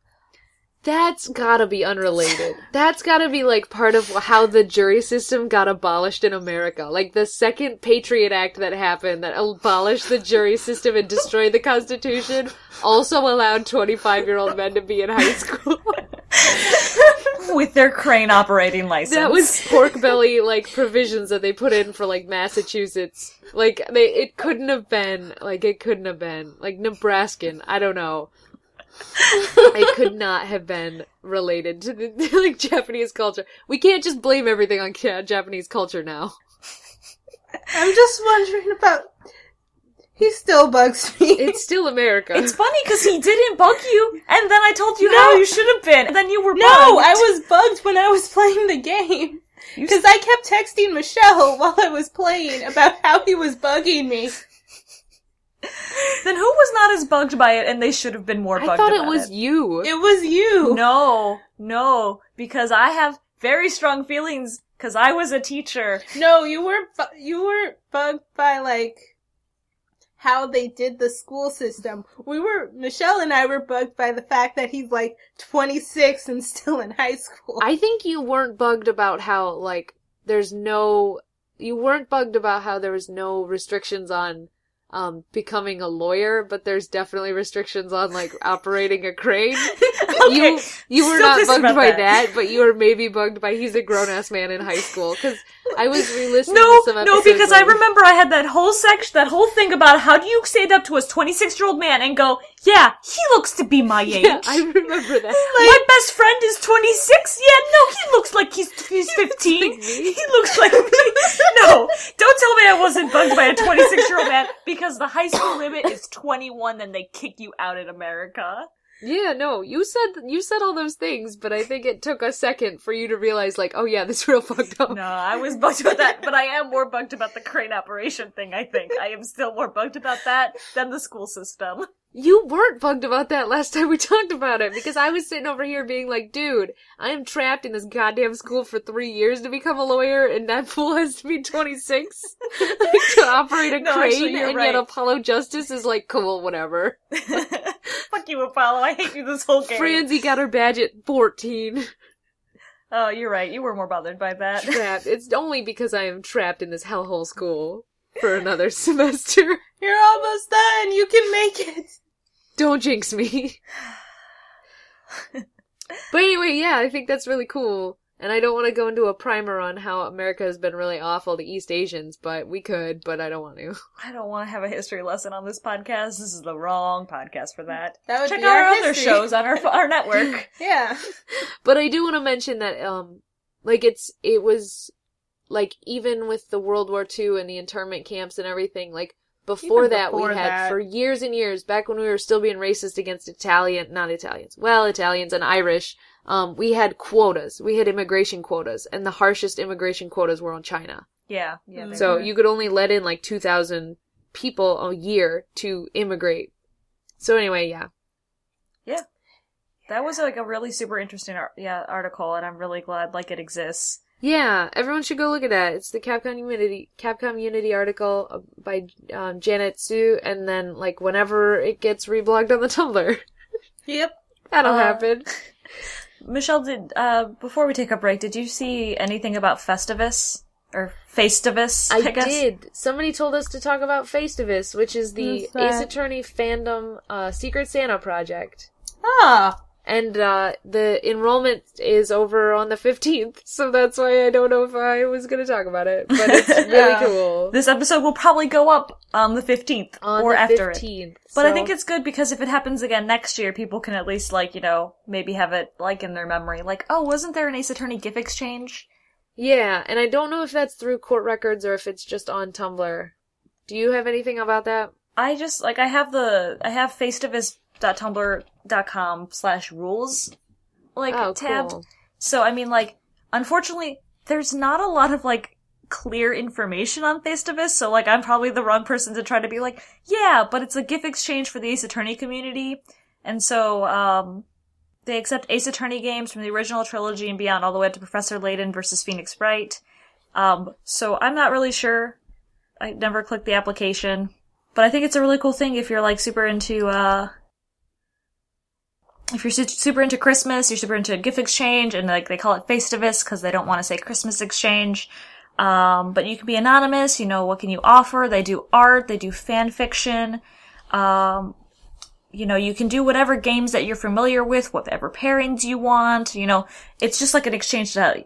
That's gotta be unrelated. That's gotta be, like, part of how the jury system got abolished in America. Like, the second Patriot Act that happened that abolished the jury system and destroyed the Constitution also allowed 25-year-old men to be in high school. With their crane operating license. That was pork belly, like, provisions that they put in for, like, Massachusetts. Like, it couldn't have been, like, Nebraskan, I don't know. It could not have been related to the, like, Japanese culture. We can't just blame everything on Japanese culture now. I'm just wondering about... He still bugs me. It's still America. It's funny because he didn't bug you, and then I told you how you should have been, and then you were bugged. No, I was bugged when I was playing the game. Because I kept texting Michelle while I was playing about how he was bugging me. Then who was not as bugged by it, and they should have been more bugged about it? I thought it was you. It was you. No, because I have very strong feelings because I was a teacher. No, you were bugged by, like, how they did the school system. Michelle and I were bugged by the fact that he's, like, 26 and still in high school. I think you weren't bugged about how, like, you weren't bugged about how there was no restrictions on becoming a lawyer, but there's definitely restrictions on, like, operating a crane. Okay. You were not bugged by that, but you were maybe bugged by he's a grown-ass man in high school, because I was re-listening to some episodes. No, because I remember I had that whole thing about how do you stand up to a 26-year-old man and go, yeah, he looks to be my age. Yeah, I remember that. Like, my best friend is 26? Yeah, no, he looks like he's 15. Like me. He looks like me. No, don't tell me I wasn't bugged by a 26-year-old man, because the high school limit is 21, then they kick you out in America. Yeah, no, you said all those things, but I think it took a second for you to realize, like, oh yeah, this is real fucked up. No, I was bugged about that, but I am more bugged about the crane operation thing, I think. I am still more bugged about that than the school system. You weren't bugged about that last time we talked about it, because I was sitting over here being like, dude, I am trapped in this goddamn school for 3 years to become a lawyer, and that fool has to be 26 like, to operate a crane, actually, and right. Yet Apollo Justice is like, cool, whatever. Fuck you, Apollo, I hate you this whole game. Franzi got her badge at 14. Oh, you're right, you were more bothered by that. Trapped. It's only because I am trapped in this hellhole school for another semester. You're almost done, you can make it. Don't jinx me. But anyway, yeah, I think that's really cool. And I don't want to go into a primer on how America has been really awful to East Asians, but we could, but I don't want to. I don't want to have a history lesson on this podcast. This is the wrong podcast for that. Check out our other shows on our network. Yeah. But I do want to mention that, like, it was, like, even with the World War II and the internment camps and everything, like, Before that, we had for years and years, back when we were still being racist against Italians and Irish, we had quotas. We had immigration quotas, and the harshest immigration quotas were on China. Yeah. So you could only let in, like, 2,000 people a year to immigrate. So anyway, yeah. Yeah. That was, like, a really super interesting article, and I'm really glad, like, it exists. Yeah, everyone should go look at that. It's the Capcom Unity article by Janet Hsu, and then, like, whenever it gets reblogged on the Tumblr. Yep. That'll happen. Michelle, before we take a break, did you see anything about Festivus? Or FaceTivus, I guess? I did. Somebody told us to talk about FaceTivus, which is the Ace Attorney fandom Secret Santa project. Ah! And, the enrollment is over on the 15th, so that's why I don't know if I was gonna talk about it, but it's really cool. This episode will probably go up on the 15th, or after it. But I think it's good because if it happens again next year, people can at least, like, you know, maybe have it, like, in their memory. Like, oh, wasn't there an Ace Attorney gift exchange? Yeah, and I don't know if that's through court records or if it's just on Tumblr. Do you have anything about that? I just, like, I have FaceTivus.tumblr.com/rules, like, tabbed. Cool. So, I mean, like, unfortunately, there's not a lot of, like, clear information on FaceTivus, so, like, I'm probably the wrong person to try to be like, yeah, but it's a gift exchange for the Ace Attorney community, and so, they accept Ace Attorney games from the original trilogy and beyond, all the way up to Professor Layden versus Phoenix Wright. So I'm not really sure. I never clicked the application. But I think it's a really cool thing if you're, like, super into, if you're super into Christmas, you're super into gift exchange, and, like, they call it FaceTivus because they don't want to say Christmas exchange. But you can be anonymous, you know, what can you offer? They do art, they do fan fiction, you know, you can do whatever games that you're familiar with, whatever pairings you want, you know. It's just like an exchange to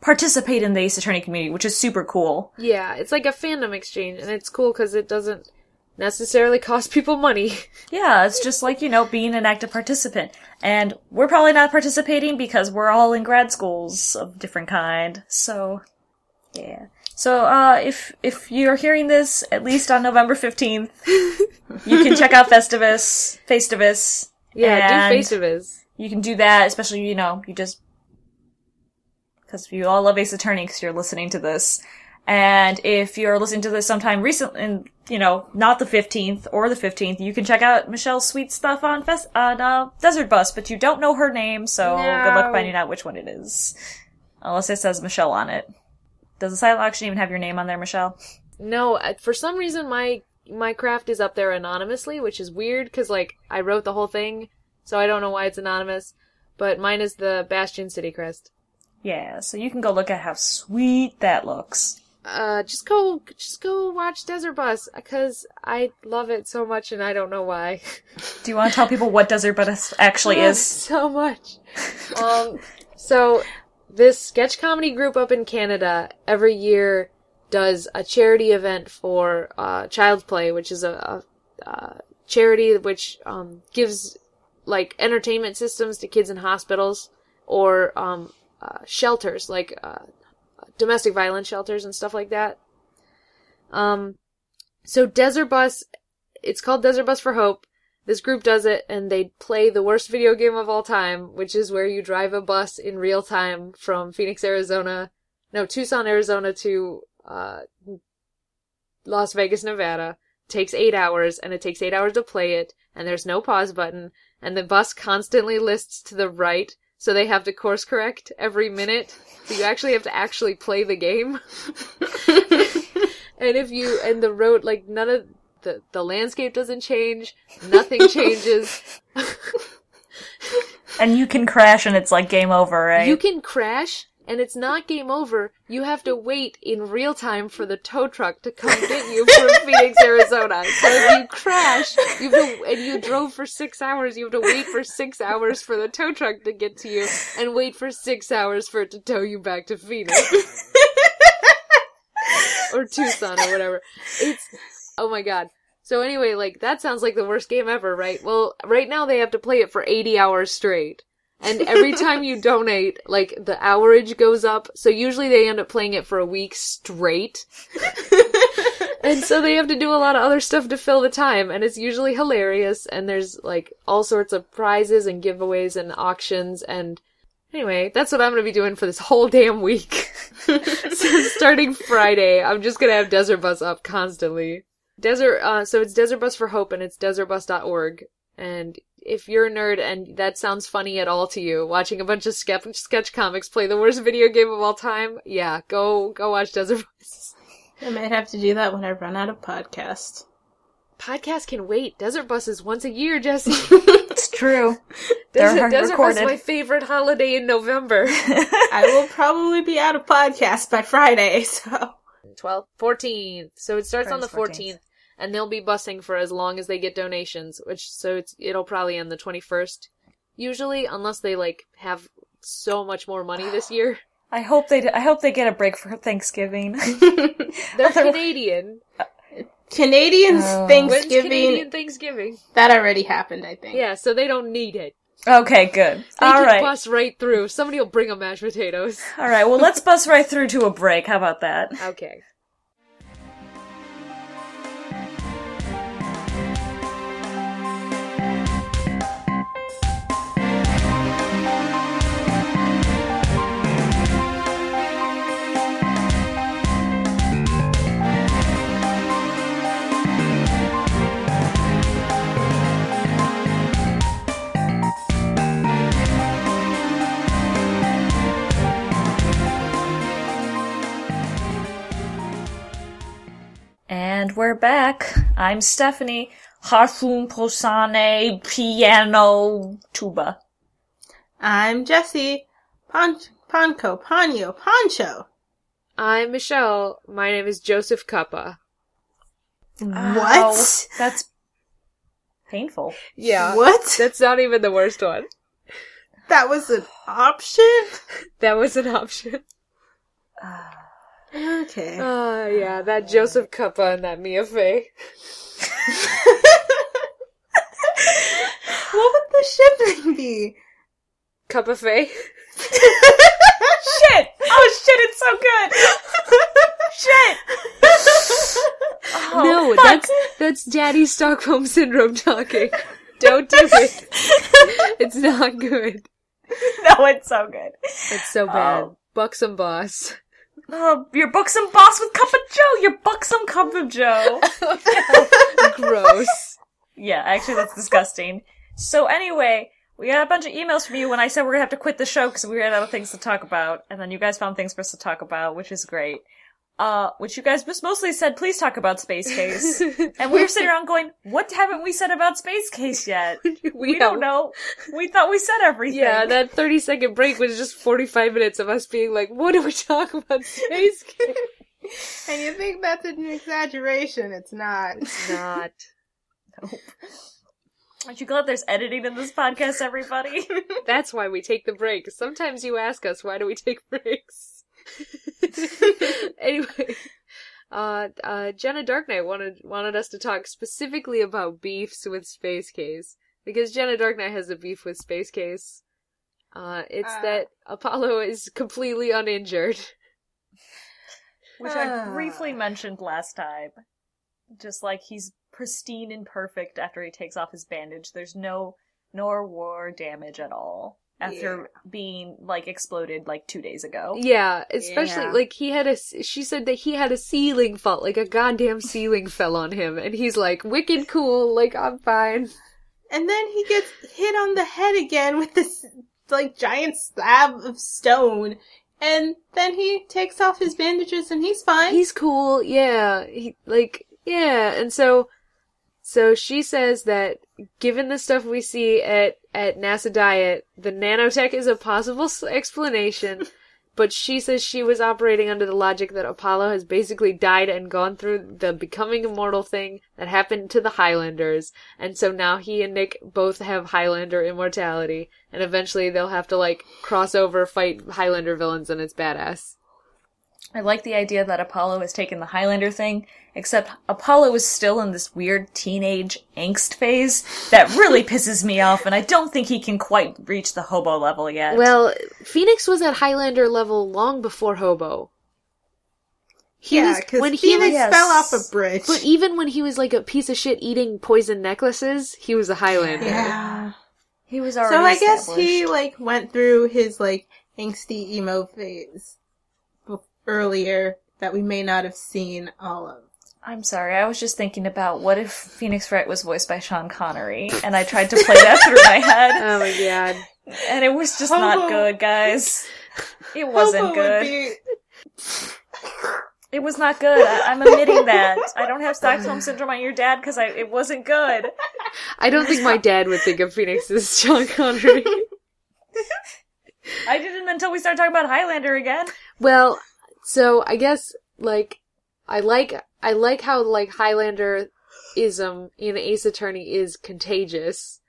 participate in the Ace Attorney community, which is super cool. Yeah, it's like a fandom exchange, and it's cool because it doesn't necessarily cost people money. Yeah, it's just like, you know, being an active participant. And we're probably not participating because we're all in grad schools of different kind, so, yeah. So, if you're hearing this, at least on November 15th, you can check out FaceTivus. Yeah, do FaceTivus. You can do that, especially, you know, you just, because you all love Ace Attorney because you're listening to this. And if you're listening to this sometime recently, and, you know, not the 15th or the 15th, you can check out Michelle's sweet stuff on Desert Bus, but you don't know her name, so no. Good luck finding out which one it is. Unless it says Michelle on it. Does the silent auction even have your name on there, Michelle? No, for some reason my craft is up there anonymously, which is weird, because, like, I wrote the whole thing, so I don't know why it's anonymous, but mine is the Bastion City Crest. Yeah, so you can go look at how sweet that looks. Just go watch Desert Bus, because I love it so much, and I don't know why. Do you want to tell people what Desert Bus actually is? So much. So... This sketch comedy group up in Canada every year does a charity event for Child's Play, which is a charity which gives, like, entertainment systems to kids in hospitals or shelters, like domestic violence shelters and stuff like that. So Desert Bus, it's called Desert Bus for Hope. This group does it, and they play the worst video game of all time, which is where you drive a bus in real time from Tucson, Arizona to Las Vegas, Nevada. It takes 8 hours, and it takes 8 hours to play it, and there's no pause button, and the bus constantly lists to the right, so they have to course correct every minute, so you actually have to actually play the game. And the road, like, none of... The landscape doesn't change. Nothing changes. And you can crash and it's like game over, right? You can crash and it's not game over. You have to wait in real time for the tow truck to come get you from Phoenix, Arizona. So if you crash, you drove for 6 hours, you have to wait for 6 hours for the tow truck to get to you and wait for 6 hours for it to tow you back to Phoenix. Or Tucson or whatever. Oh my god. So anyway, like, that sounds like the worst game ever, right? Well, right now they have to play it for 80 hours straight. And every time you donate, like, the hourage goes up. So usually they end up playing it for a week straight. And so they have to do a lot of other stuff to fill the time. And it's usually hilarious. And there's, like, all sorts of prizes and giveaways and auctions. And anyway, that's what I'm going to be doing for this whole damn week. So starting Friday, I'm just going to have Desert Bus up constantly. So it's Desert Bus for Hope, and it's desertbus.org, and if you're a nerd and that sounds funny at all to you, watching a bunch of sketch comics play the worst video game of all time, yeah, go watch Desert Bus. I might have to do that when I run out of podcasts. Podcasts can wait. Desert Bus is once a year, Jesse. It's true. Desert Bus is my favorite holiday in November. I will probably be out of podcasts by Friday, so... 12th, 14th. So it starts on the 14th. And they'll be busing for as long as they get donations, it'll probably end the 21st, usually, unless they, like, have so much more money this year. I hope they. I hope they get a break for Thanksgiving. They're Canadian. Canadians Thanksgiving. When's Canadian Thanksgiving? That already happened, I think. Yeah, so they don't need it. Okay, good. All right. Bust right through. Somebody will bring them mashed potatoes. All right, well, let's bust right through to a break. How about that? Okay. And we're back. I'm Stephanie. Harpoon, posane, piano, tuba. I'm Jessie. Panko, panyo, pancho. I'm Michelle. My name is Joseph Cuppa. What? Oh, that's painful. Yeah. What? That's not even the worst one. That was an option? That was an option. Okay. Oh, yeah, that Joseph Cuppa and that Mia Fey. What would the ship name be? Cuppa Fey? Shit! Oh, shit, it's so good! Shit! Oh, no, fuck. That's Daddy Stockholm Syndrome talking. Don't do it. It's not good. No, it's so good. It's so bad. Oh. Buxom Boss. Oh, your buxom boss with Cup of Joe! Your buxom Cup of Joe! Gross. Yeah, actually, that's disgusting. So anyway, we got a bunch of emails from you when I said we're gonna have to quit the show because we ran out of things to talk about, and then you guys found things for us to talk about, which is great. Which you guys just mostly said, please talk about Space Case. And we were sitting around going, what haven't we said about Space Case yet? We don't know. We thought we said everything. Yeah, that 30-second break was just 45 minutes of us being like, what do we talk about Space Case? And you think that's an exaggeration. It's not. It's not. Nope. Aren't you glad there's editing in this podcast, everybody? That's why we take the break. Sometimes you ask us, why do we take breaks? Anyway, Jenna Dark Knight wanted us to talk specifically about beefs with Space Case, because Jenna Dark Knight has a beef with Space Case. It's that Apollo is completely uninjured. Which I briefly mentioned last time. Just like he's pristine and perfect after he takes off his bandage. There's no war damage at all. After being, like, exploded, like, 2 days ago. Yeah, especially, like, she said that he had a ceiling fault, like, a goddamn ceiling fell on him, and he's like, wicked cool, like, I'm fine. And then he gets hit on the head again with this, like, giant slab of stone, and then he takes off his bandages and he's fine. He's cool, yeah. And so she says that, given the stuff we see at NASA Diet, the nanotech is a possible explanation, but she says she was operating under the logic that Apollo has basically died and gone through the becoming immortal thing that happened to the Highlanders, and so now he and Nick both have Highlander immortality, and eventually they'll have to, like, cross over, fight Highlander villains, and it's badass. I like the idea that Apollo has taken the Highlander thing, except Apollo is still in this weird teenage angst phase that really pisses me off, and I don't think he can quite reach the hobo level yet. Well, Phoenix was at Highlander level long before hobo. Because Phoenix fell off a bridge. But even when he was like a piece of shit eating poison necklaces, he was a Highlander. Yeah. He was already established. So I guess he, like, went through his, like, angsty emo phase earlier that we may not have seen all of. I'm sorry, I was just thinking about what if Phoenix Wright was voiced by Sean Connery, and I tried to play that through my head. Oh my god. And it was just not good, guys. It wasn't good. It was not good. I'm admitting that. I don't have Stockholm Syndrome on your dad because it wasn't good. I don't think my dad would think of Phoenix as Sean Connery. I didn't until we started talking about Highlander again. Well, so I guess, like, I like how, like, Highlander-ism in Ace Attorney is contagious.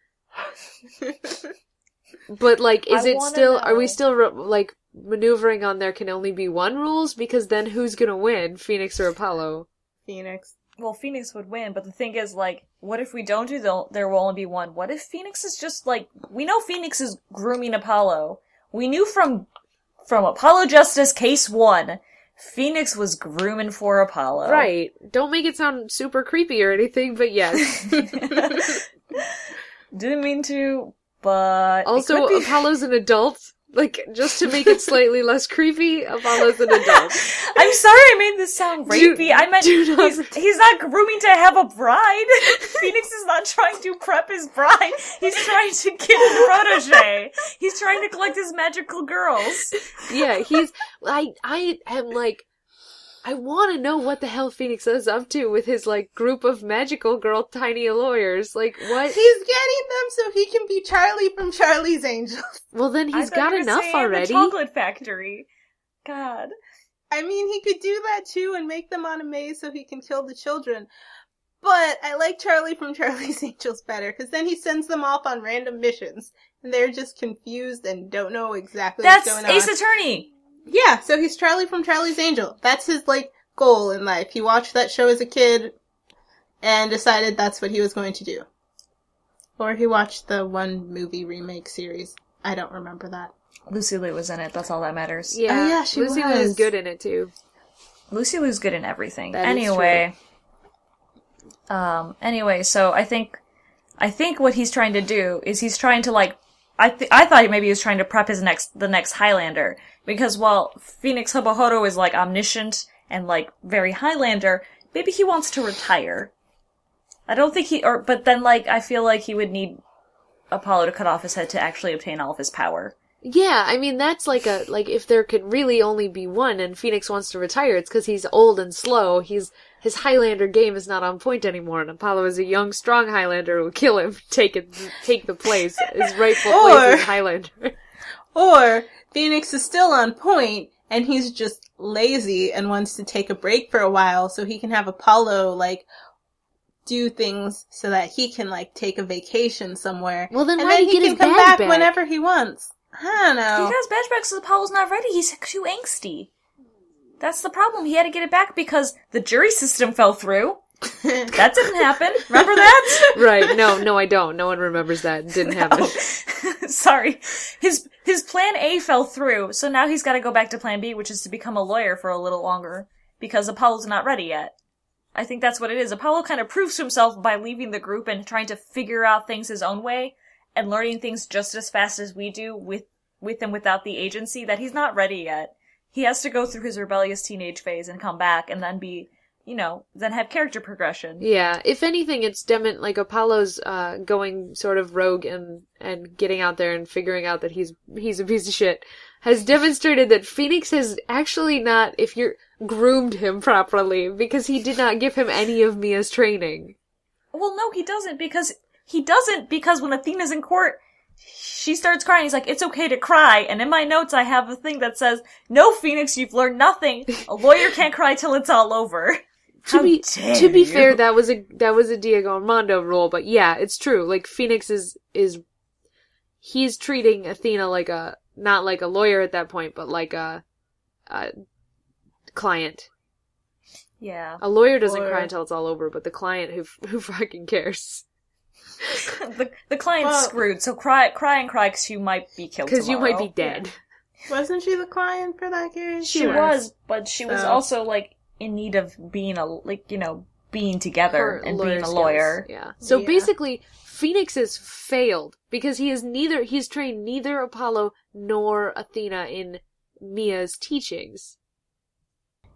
But, like, are we still, like, maneuvering on there can only be one rules? Because then who's gonna win, Phoenix or Apollo? Phoenix. well, Phoenix would win, but the thing is, like, what if we don't do the, there will only be one? What if Phoenix is just, like, we know Phoenix is grooming Apollo. We knew from Apollo Justice Case 1, Phoenix was grooming for Apollo. Right. Don't make it sound super creepy or anything, but yes. Didn't mean to, but... Also, Apollo's an adult. Like, just to make it slightly less creepy, Apollo's an adult. I'm sorry I made this sound rapey. I meant he's not grooming to have a bride. Phoenix is not trying to prep his bride. He's trying to get a protege. He's trying to collect his magical girls. Yeah, he's... I am, like... I want to know what the hell Phoenix is up to with his, like, group of magical girl tiny lawyers. Like, what? He's getting them so he can be Charlie from Charlie's Angels. Well, then he's got enough already. The Chocolate Factory. God. I mean, he could do that, too, and make them on a maze so he can kill the children. But I like Charlie from Charlie's Angels better, because then he sends them off on random missions. And they're just confused and don't know exactly what's going on. That's Ace Attorney! Yeah, so he's Charlie from Charlie's Angel. That's his, like, goal in life. He watched that show as a kid and decided that's what he was going to do. Or he watched the one movie remake series. I don't remember that. Lucy Liu was in it. That's all that matters. Yeah, yeah, she was. Lucy Liu is good in it, too. Lucy Liu's good in everything. That anyway, is true. Anyway, so I think what he's trying to do is he's trying to, like, I thought maybe he was trying to prep his next Highlander, because while Phoenix Hibohoro is, like, omniscient and, like, very Highlander, maybe he wants to retire. I don't think but then, like, I feel like he would need Apollo to cut off his head to actually obtain all of his power. Yeah, I mean, that's like, if there could really only be one and Phoenix wants to retire, it's because he's old and slow, his Highlander game is not on point anymore, and Apollo is a young, strong Highlander who will kill him, take the place, his rightful place as Highlander. Or, Phoenix is still on point, and he's just lazy and wants to take a break for a while so he can have Apollo, like, do things so that he can, like, take a vacation somewhere. Well, then why do you get his badge back? And then he can come back whenever he wants. I don't know. He got his badge back because Apollo's not ready. He's too angsty. That's the problem. He had to get it back because the jury system fell through. That didn't happen. Remember that? Right. No, I don't. No one remembers that. It didn't happen. Sorry. His plan A fell through, so now he's got to go back to plan B, which is to become a lawyer for a little longer, because Apollo's not ready yet. I think that's what it is. Apollo kind of proves to himself by leaving the group and trying to figure out things his own way, and learning things just as fast as we do with and without the agency, that he's not ready yet. He has to go through his rebellious teenage phase and come back and then be, you know, then have character progression. Yeah, if anything, it's like Apollo's going sort of rogue and getting out there and figuring out that he's a piece of shit has demonstrated that Phoenix has actually not, if you're, groomed him properly, because he did not give him any of Mia's training. Well, no, he doesn't because when Athena's in court, she starts crying. He's like, it's okay to cry. And in my notes, I have a thing that says, no, Phoenix, you've learned nothing. A lawyer can't cry till it's all over. To be fair, that was a Diego Armando rule, but yeah, it's true. Like, Phoenix he's treating Athena like not like a lawyer at that point, but like a client. Yeah. A lawyer doesn't cry until it's all over, but the client who fucking cares. The client's screwed, so cry, because you might be killed tomorrow. Because you might be dead. Wasn't she the client for that case? She was, but she was also, like, in need of being being together and being a lawyer. Yeah. So basically, Phoenix has failed, because he's trained neither Apollo nor Athena in Mia's teachings.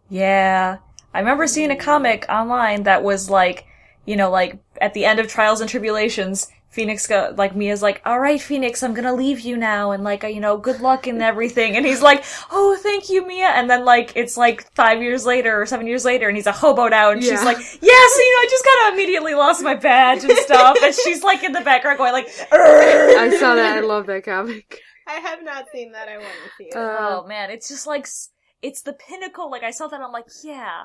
Yeah. I remember seeing a comic online that was, like, you know, like, at the end of Trials and Tribulations, Phoenix Mia's like, all right, Phoenix, I'm gonna leave you now, and, like, you know, good luck and everything. And he's like, oh, thank you, Mia. And then, like, it's, like, 5 years later or 7 years later, and he's a hobo now, and she's like, yeah, so, you know, I just kind of immediately lost my badge and stuff. And she's, like, in the background going, like, Urgh. I saw that. I love that comic. I have not seen that. I want to see it. Oh, man. It's just, like, it's the pinnacle. Like, I saw that, and I'm like, yeah.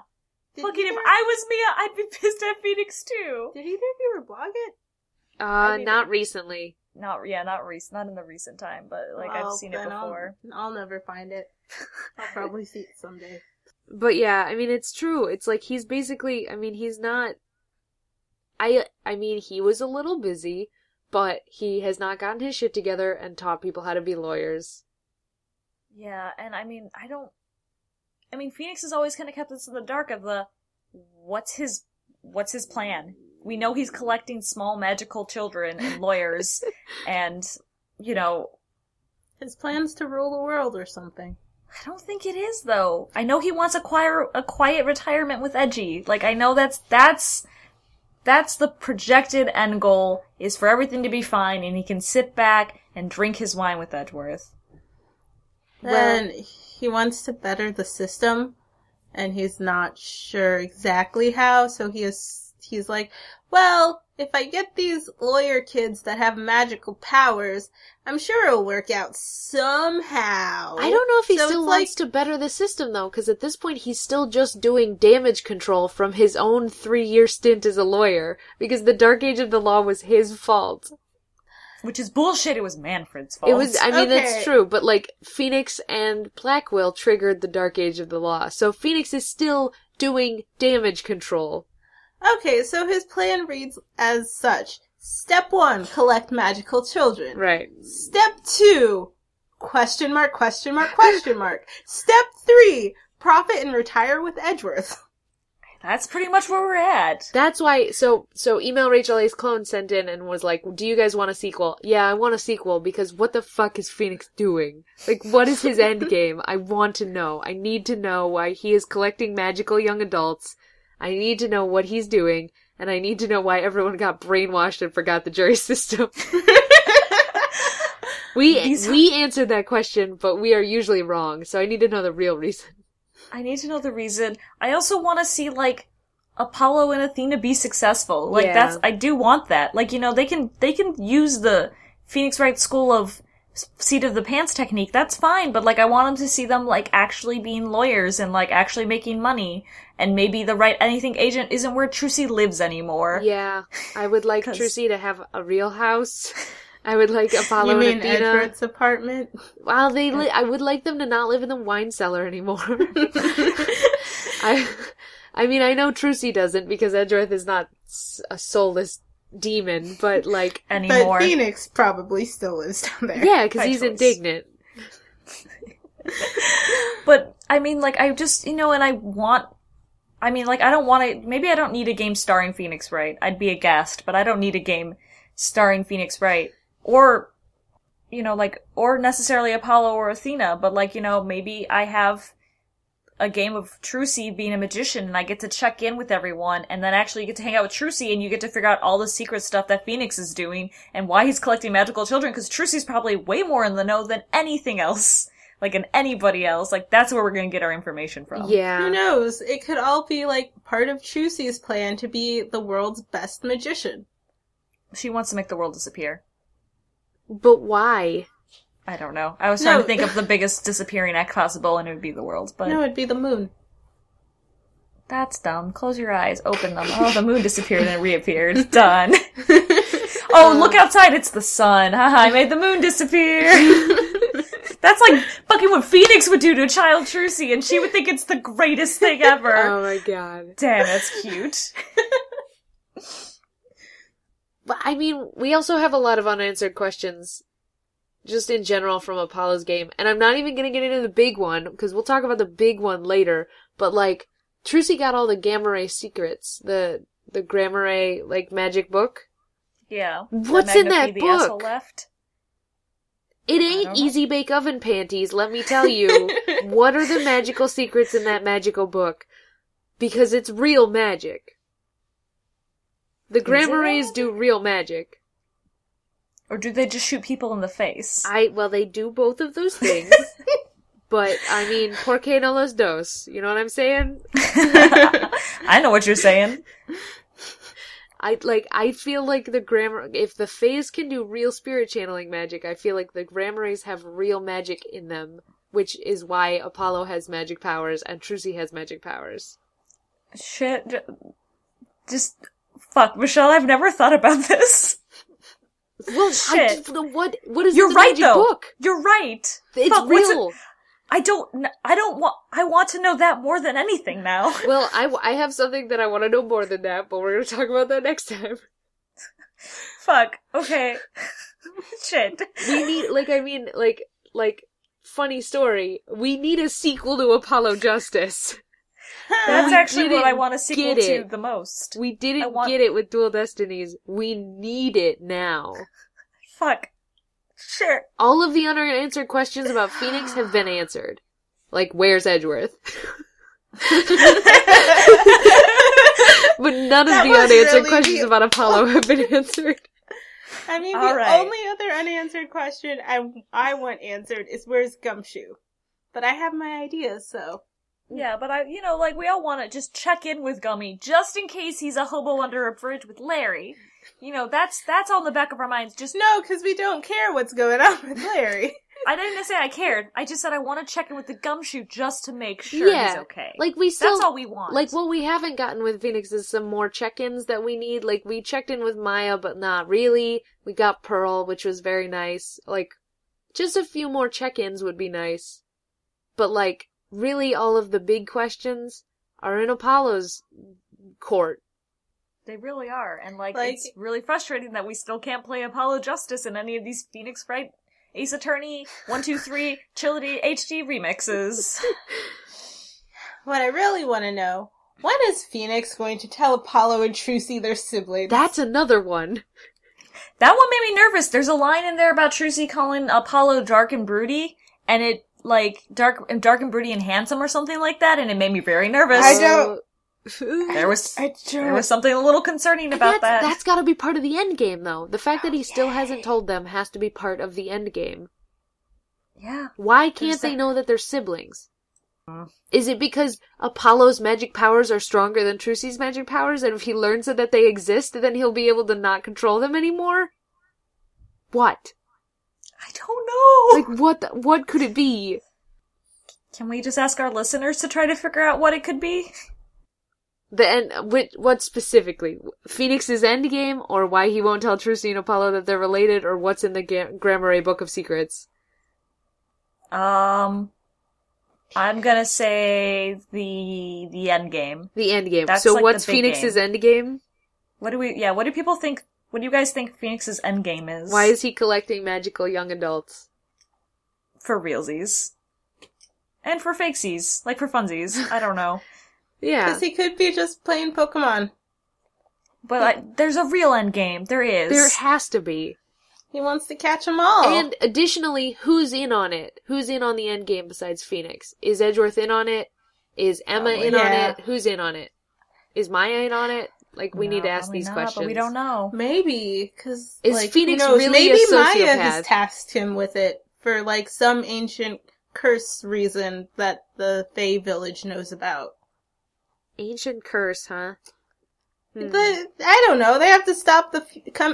Fucking if I was Mia, I'd be pissed at Phoenix, too. Did either of you reblog it? Not recently. Not in the recent time, but, like, I've seen it before. I'll never find it. I'll probably see it someday. But yeah, I mean, it's true. It's like he's basically, I mean, he's not, I mean, he was a little busy, but he has not gotten his shit together and taught people how to be lawyers. Yeah, and I mean, Phoenix has always kind of kept us in the dark of the, what's his plan? We know he's collecting small magical children and lawyers and, you know. His plan's to rule the world or something. I don't think it is, though. I know he wants a quiet retirement with Edgy. Like, I know that's the projected end goal, is for everything to be fine and he can sit back and drink his wine with Edgeworth. Then he wants to better the system, and he's not sure exactly how, so he's like, well, if I get these lawyer kids that have magical powers, I'm sure it'll work out somehow. I don't know if he still wants to better the system, though, because at this point he's still just doing damage control from his own 3-year stint as a lawyer, because the Dark Age of the Law was his fault. Which is bullshit, it was Manfred's fault. It was, I mean, okay. That's true, but, like, Phoenix and Blackwell triggered the Dark Age of the Law, so Phoenix is still doing damage control. Okay, so his plan reads as such. Step 1, collect magical children. Right. Step 2, question mark, question mark, question mark. Step 3, profit and retire with Edgeworth. That's pretty much where we're at. That's why, so email Rachel Ace Clone sent in and was like, do you guys want a sequel? Yeah, I want a sequel, because what the fuck is Phoenix doing? Like, what is his end game? I want to know. I need to know why he is collecting magical young adults. I need to know what he's doing, and I need to know why everyone got brainwashed and forgot the jury system. We answered that question, but we are usually wrong, so I need to know the real reason. I need to know the reason. I also want to see, like, Apollo and Athena be successful. Like, yeah. That's, I do want that. Like, you know, they can use the Phoenix Wright School of Seat of the Pants technique, that's fine, but, like, I want them to see them, like, actually being lawyers and, like, actually making money, and maybe the Right Anything agent isn't where Trucy lives anymore. Yeah, I would like Trucy to have a real house. I would like Apollo and Athena. You mean Edward's apartment? Well, I would like them to not live in the wine cellar anymore. I mean, I know Trucy doesn't, because Edgeworth is not a soulless demon, but, like, anymore. But Phoenix probably still lives down there. Yeah, because he's indignant. But, I mean, like, I just, you know, and I don't want to, maybe I don't need a game starring Phoenix Wright. I'd be aghast, but I don't need a game starring Phoenix Wright. Or, you know, like, or necessarily Apollo or Athena, but, like, you know, maybe I have a game of Trucy being a magician, and I get to check in with everyone, and then actually you get to hang out with Trucy, and you get to figure out all the secret stuff that Phoenix is doing, and why he's collecting magical children, because Trucy's probably way more in the know than anything else. Like, in anybody else. Like, that's where we're gonna get our information from. Yeah. Who knows? It could all be, like, part of Trucy's plan to be the world's best magician. She wants to make the world disappear. But why? I don't know. I was trying to think of the biggest disappearing act possible, and it would be the world, but... No, it'd be the moon. That's dumb. Close your eyes. Open them. Oh, the moon disappeared and it reappeared. Done. Oh, look outside. It's the sun. Haha, I made the moon disappear. That's like fucking what Phoenix would do to a child Trucy, and she would think it's the greatest thing ever. Oh my god. Damn, that's cute. But, I mean, we also have a lot of unanswered questions just in general from Apollo's game. And I'm not even going to get into the big one, because we'll talk about the big one later. But, like, Trucy got all the Gramarye secrets. The Gramarye, like, magic book. Yeah. What's in that book? The asshole left. It ain't easy bake oven panties, let me tell you. What are the magical secrets in that magical book? Because it's real magic. The Gramarye do real magic. Or do they just shoot people in the face? Well, they do both of those things. But, I mean, ¿por qué no los dos? You know what I'm saying? I know what you're saying. I feel like the Gramarye, if the Fays can do real spirit channeling magic, I feel like the Gramarye have real magic in them, which is why Apollo has magic powers and Trucy has magic powers. Shit. Just, fuck, Michelle, I've never thought about this. Well, shit. What is the magic book? You're right. It's real. I want to know that more than anything now. Well, I have something that I want to know more than that, but we're going to talk about that next time. Fuck. Okay. Shit. We need, funny story. We need a sequel to Apollo Justice. That's actually what I want a sequel to the most. We didn't get it with Dual Destinies. We need it now. Fuck. Sure. All of the unanswered questions about Phoenix have been answered. Like, where's Edgeworth? But none of the unanswered questions about Apollo have been answered. I mean, only other unanswered question I want answered is where's Gumshoe? But I have my ideas, so... Yeah, but we all want to just check in with Gummy, just in case he's a hobo under a bridge with Larry. You know, that's on the back of our minds. Just no, because we don't care what's going on with Larry. I didn't say I cared. I just said I want to check in with the Gumshoe just to make sure he's okay. That's all we want. What we haven't gotten with Phoenix is some more check-ins that we need. Like, we checked in with Maya, but not really. We got Pearl, which was very nice. Like, just a few more check-ins would be nice. But, really, all of the big questions are in Apollo's court. They really are, and it's really frustrating that we still can't play Apollo Justice in any of these Phoenix Wright, Ace Attorney, 1, 2, 3 Chility HD remixes. What I really want to know: when is Phoenix going to tell Apollo and Trucy their siblings? That's another one. That one made me nervous. There's a line in there about Trucy calling Apollo dark and broody, and it. Dark and broody and handsome or something like that, and it made me very nervous. There was something a little concerning about that. That's gotta be part of the end game, though. The fact that he still hasn't told them has to be part of the end game. Yeah. Why can't they know that they're siblings? Is it because Apollo's magic powers are stronger than Trucy's magic powers, and if he learns that they exist, then he'll be able to not control them anymore? What? I don't know! What could it be? Can we just ask our listeners to try to figure out what it could be? What specifically? Phoenix's endgame, or why he won't tell Trucy and Apollo that they're related, or what's in the Gramarye Book of Secrets? I'm gonna say the endgame. The endgame. So what's Phoenix's endgame? What do people think? What do you guys think Phoenix's endgame is? Why is he collecting magical young adults? For realsies. And for fakesies. Like, for funsies. I don't know. Yeah. Because he could be just playing Pokemon. But there's a real endgame. There is. There has to be. He wants to catch them all. And additionally, who's in on it? Who's in on the endgame besides Phoenix? Is Edgeworth in on it? Is Emma in on it? Who's in on it? Is Maya in on it? We need to ask these questions. But we don't know. Maybe, because... Is Phoenix really a sociopath? Maybe Maya has tasked him with it for, some ancient curse reason that the Fey village knows about. Ancient curse, huh? I don't know. They have to stop the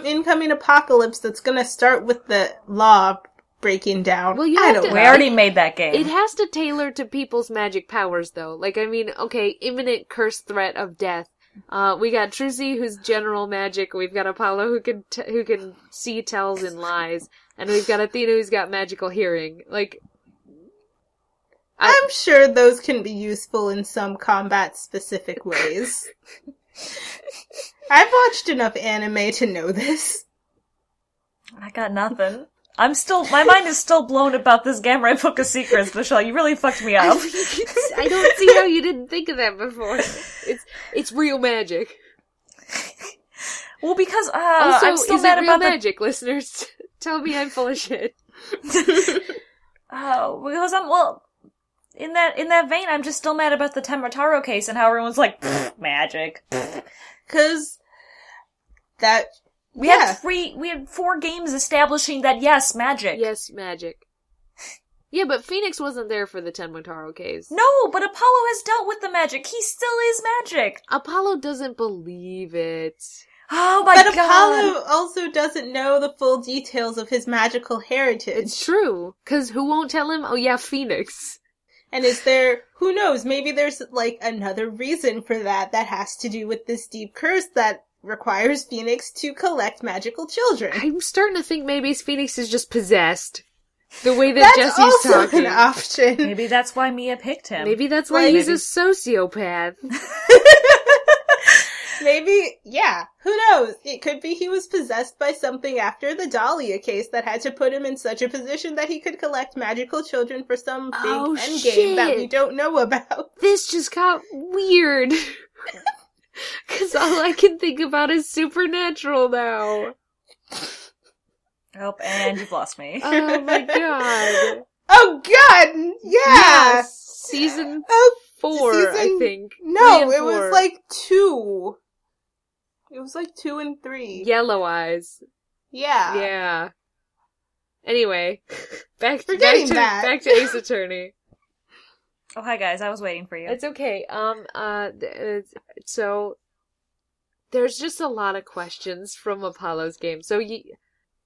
incoming apocalypse that's going to start with the law breaking down. Well, we already made that game. It has to tailor to people's magic powers, though. Imminent curse threat of death. We got Trucy, who's general magic. We've got Apollo, who can see, tells, and lies. And we've got Athena, who's got magical hearing. I'm sure those can be useful in some combat-specific ways. I've watched enough anime to know this. I got nothing. My mind is still blown about this Gramarye Book of Secrets, Michelle. You really fucked me up. I don't see how you didn't think of that before. It's real magic. Well, because, also, I'm still mad about magic, listeners. Tell me I'm full of shit. Because in that vein, I'm just still mad about the Tenma Taro case and how everyone's like, magic. Because that... We had 4 games establishing that, yes, magic. Yes, magic. Yeah, but Phoenix wasn't there for the Tenma Taro case. No, but Apollo has dealt with the magic. He still is magic. Apollo doesn't believe it. Oh, my God. But Apollo also doesn't know the full details of his magical heritage. It's true, because who won't tell him? Oh, yeah, Phoenix. And who knows, maybe there's, another reason for that has to do with this deep curse that requires Phoenix to collect magical children. I'm starting to think maybe Phoenix is just possessed. The way that Jesse's talking. That's also an option. Maybe that's why Mia picked him. Maybe that's why he's a sociopath. Maybe, yeah. Who knows? It could be he was possessed by something after the Dahlia case that had to put him in such a position that he could collect magical children for some big endgame that we don't know about. This just got weird. Because all I can think about is Supernatural now. Oh, and you've lost me. Oh my god. Oh god! Yeah! Yes. Season 4, I think. No, it was like 2. It was like 2 and 3. Yellow Eyes. Yeah. Yeah. Anyway, back to Ace Attorney. Oh, hi guys, I was waiting for you. It's okay. So, there's just a lot of questions from Apollo's game. So,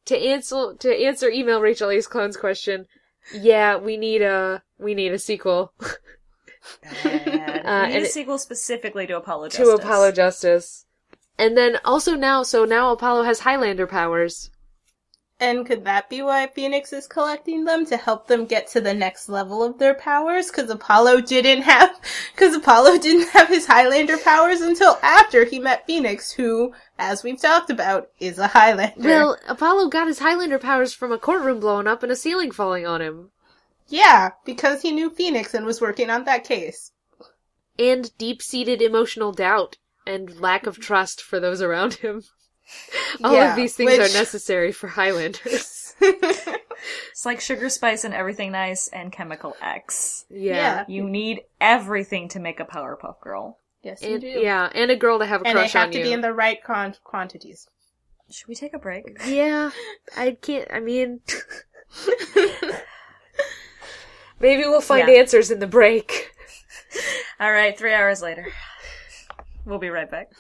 to answer email Rachel Ace Clone's question, yeah, we need a sequel. We need a sequel specifically to Apollo Justice. To Apollo Justice. And then also now Apollo has Highlander powers. And could that be why Phoenix is collecting them? To help them get to the next level of their powers? Because Apollo didn't have his Highlander powers until after he met Phoenix, who, as we've talked about, is a Highlander. Well, Apollo got his Highlander powers from a courtroom blowing up and a ceiling falling on him. Yeah, because he knew Phoenix and was working on that case. And deep-seated emotional doubt and lack of trust for those around him. All of these things are necessary for Highlanders. It's like sugar, spice, and everything nice, and Chemical X. Yeah. You need everything to make a Powerpuff Girl. Yes, you do. Yeah, and a girl to have a crush on you. And they have to be in the right quantities. Should we take a break? Yeah. Maybe we'll find answers in the break. All right, 3 hours later. We'll be right back.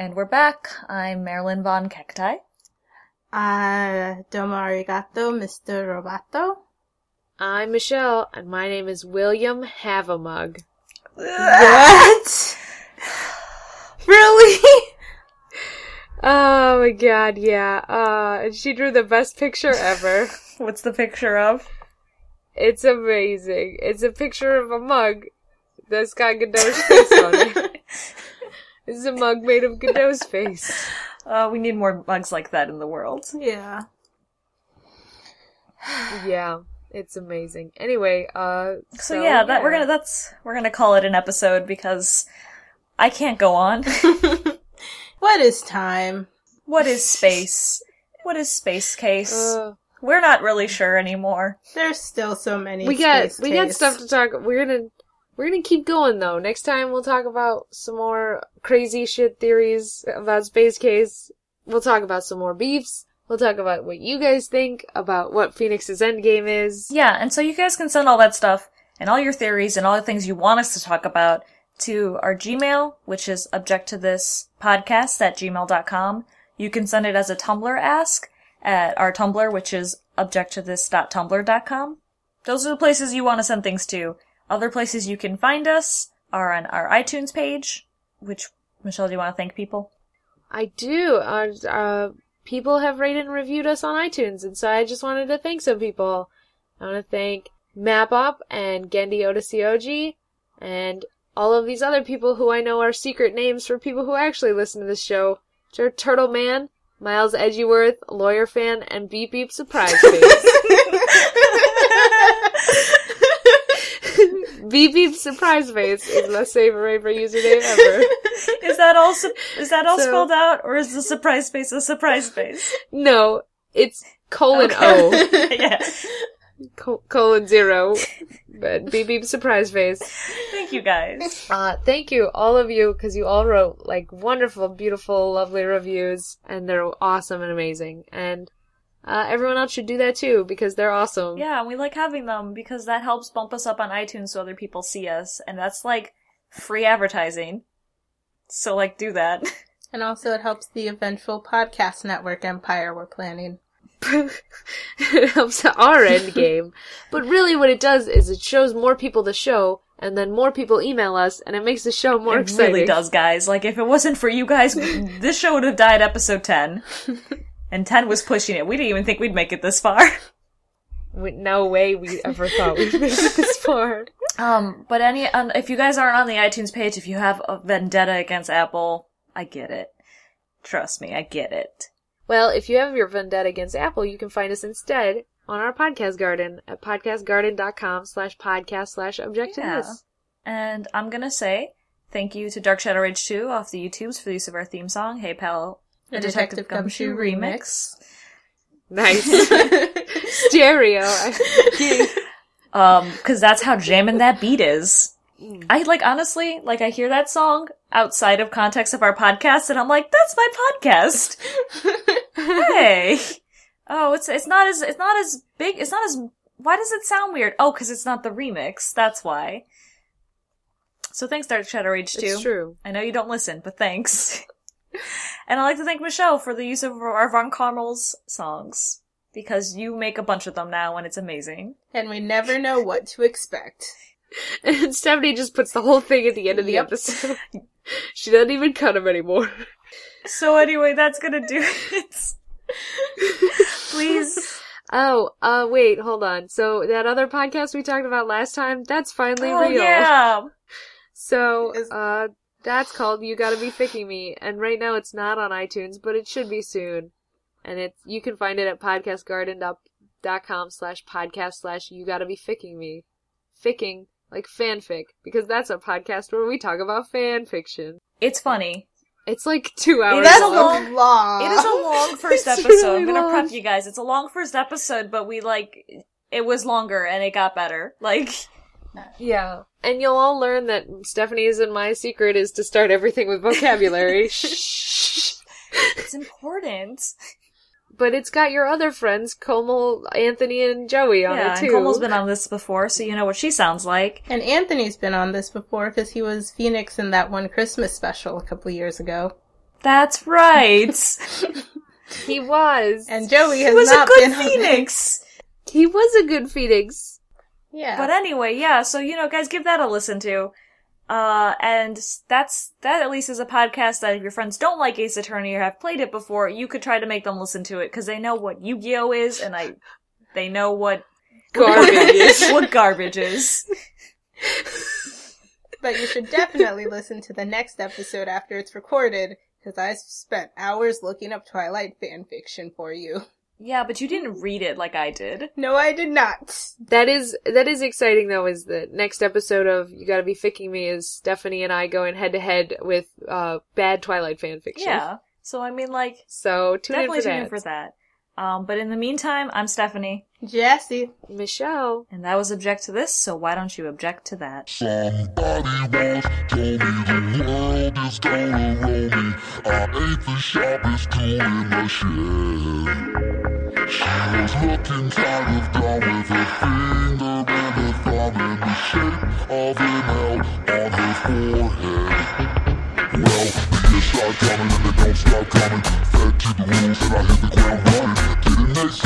And we're back. I'm Marilyn Von Cacti. Domo arigato, Mr. Roboto. I'm Michelle, and my name is William Havamug. What? Really? Oh my god, yeah. And she drew the best picture ever. What's the picture of? It's amazing. It's a picture of a mug that's got Godot's face on it. It's a mug made of Godot's face. We need more mugs like that in the world. Yeah. Yeah, it's amazing. Anyway, we're gonna call it an episode because I can't go on. What is time? What is space? What is Space Case? We're not really sure anymore. There's still so many. We got stuff to talk. We're gonna keep going, though. Next time we'll talk about some more crazy shit theories about Space Case. We'll talk about some more beefs. We'll talk about what you guys think about what Phoenix's endgame is. Yeah, and so you guys can send all that stuff and all your theories and all the things you want us to talk about to our Gmail, which is objecttothispodcast@gmail.com. You can send it as a Tumblr ask at our Tumblr, which is objecttothis.tumblr.com. Those are the places you want to send things to. Other places you can find us are on our iTunes page, which, Michelle, do you want to thank people? I do. People have rated and reviewed us on iTunes, and so I just wanted to thank some people. I want to thank Map-Up and Gendi Otasioji and all of these other people who I know are secret names for people who actually listen to this show. Turtle Man, Miles Edgeworth, Lawyer Fan, and Beep Beep Surprise Face. Beep Beep Surprise Face is my favorite username ever. Is that all spelled out, or is the surprise face a surprise face? No, it's colon O. Yeah. colon 0. But Beep Beep Surprise Face. Thank you guys. Thank you, all of you, because you all wrote, like, wonderful, beautiful, lovely reviews, and they're awesome and amazing. And everyone else should do that too, because they're awesome. Yeah, and we like having them, because that helps bump us up on iTunes so other people see us, and that's, like, free advertising. So, like, do that. And also it helps the eventual podcast network empire we're planning. It helps our end game. But really what it does is it shows more people the show, and then more people email us, and it makes the show more exciting. It really does, guys. Like, if it wasn't for you guys, this show would have died episode 10. And 10 was pushing it. We didn't even think we'd make it this far. No way we ever thought we'd make it this far. But if you guys aren't on the iTunes page, if you have a vendetta against Apple, I get it. Trust me, I get it. Well, if you have your vendetta against Apple, you can find us instead on our Podcast Garden at podcastgarden.com/podcast/objectiveness. Yeah. And I'm going to say thank you to Dark Shadow Rage 2 off the YouTubes for the use of our theme song, Hey Pal, the Detective Gumshoe remix. Nice. Stereo. Because that's how jamming that beat is. I, honestly, I hear that song outside of context of our podcast, and I'm like, that's my podcast. Hey. Oh, it's not as big, it's not as, why does it sound weird? Oh, because it's not the remix, that's why. So thanks, Dark Shadow Rage 2. It's true. I know you don't listen, but thanks. And I'd like to thank Michelle for the use of our Von Carmel's songs, because you make a bunch of them now, and it's amazing. And we never know what to expect. And Stephanie just puts the whole thing at the end of the episode. She doesn't even cut them anymore. So anyway, that's gonna do it. Please. Oh, wait, hold on. So that other podcast we talked about last time, that's finally real. Yeah. So, that's called You Gotta Be Ficking Me, and right now it's not on iTunes, but it should be soon. And you can find it at podcastgarden.com/podcast/YouGottaBeFicking Me. Ficking, like fanfic, because that's a podcast where we talk about fan fiction. It's funny. It's like 2 hours long. That's long. It is a long first episode. Really, I'm going to prep you guys. It's a long first episode, but we, it was longer and it got better. Yeah. And you'll all learn that Stephanie's and my secret is to start everything with vocabulary. Shh. It's important. But it's got your other friends, Comal, Anthony, and Joey on it, too. Yeah, Comal's been on this before, so you know what she sounds like. And Anthony's been on this before, because he was Phoenix in that one Christmas special a couple years ago. That's right! He was. And Joey has not been on it. He was a good Phoenix! He was a good Phoenix. Yeah. But anyway, yeah, so, guys, give that a listen to. And that at least is a podcast that if your friends don't like Ace Attorney or have played it before, you could try to make them listen to it, because they know what Yu-Gi-Oh! Is, and they know what garbage is. What garbage is. But you should definitely listen to the next episode after it's recorded, because I spent hours looking up Twilight fanfiction for you. Yeah, but you didn't read it like I did. No, I did not. That is exciting, though, is the next episode of You Gotta Be Ficking Me is Stephanie and I going head-to-head with bad Twilight fanfiction. Yeah, so So, tune in for that. But in the meantime, I'm Stephanie. Jessie. Michelle. And that was Object to This, so why don't you object to that? Somebody once told me the world is gonna roll me. I ain't the sharpest tool in the shed. She was looking tired of down with a finger and a thumb in the shape of an L on her forehead. Well, the years start coming and they don't stop coming. Fed to the rules and I hit the ground running. Didn't they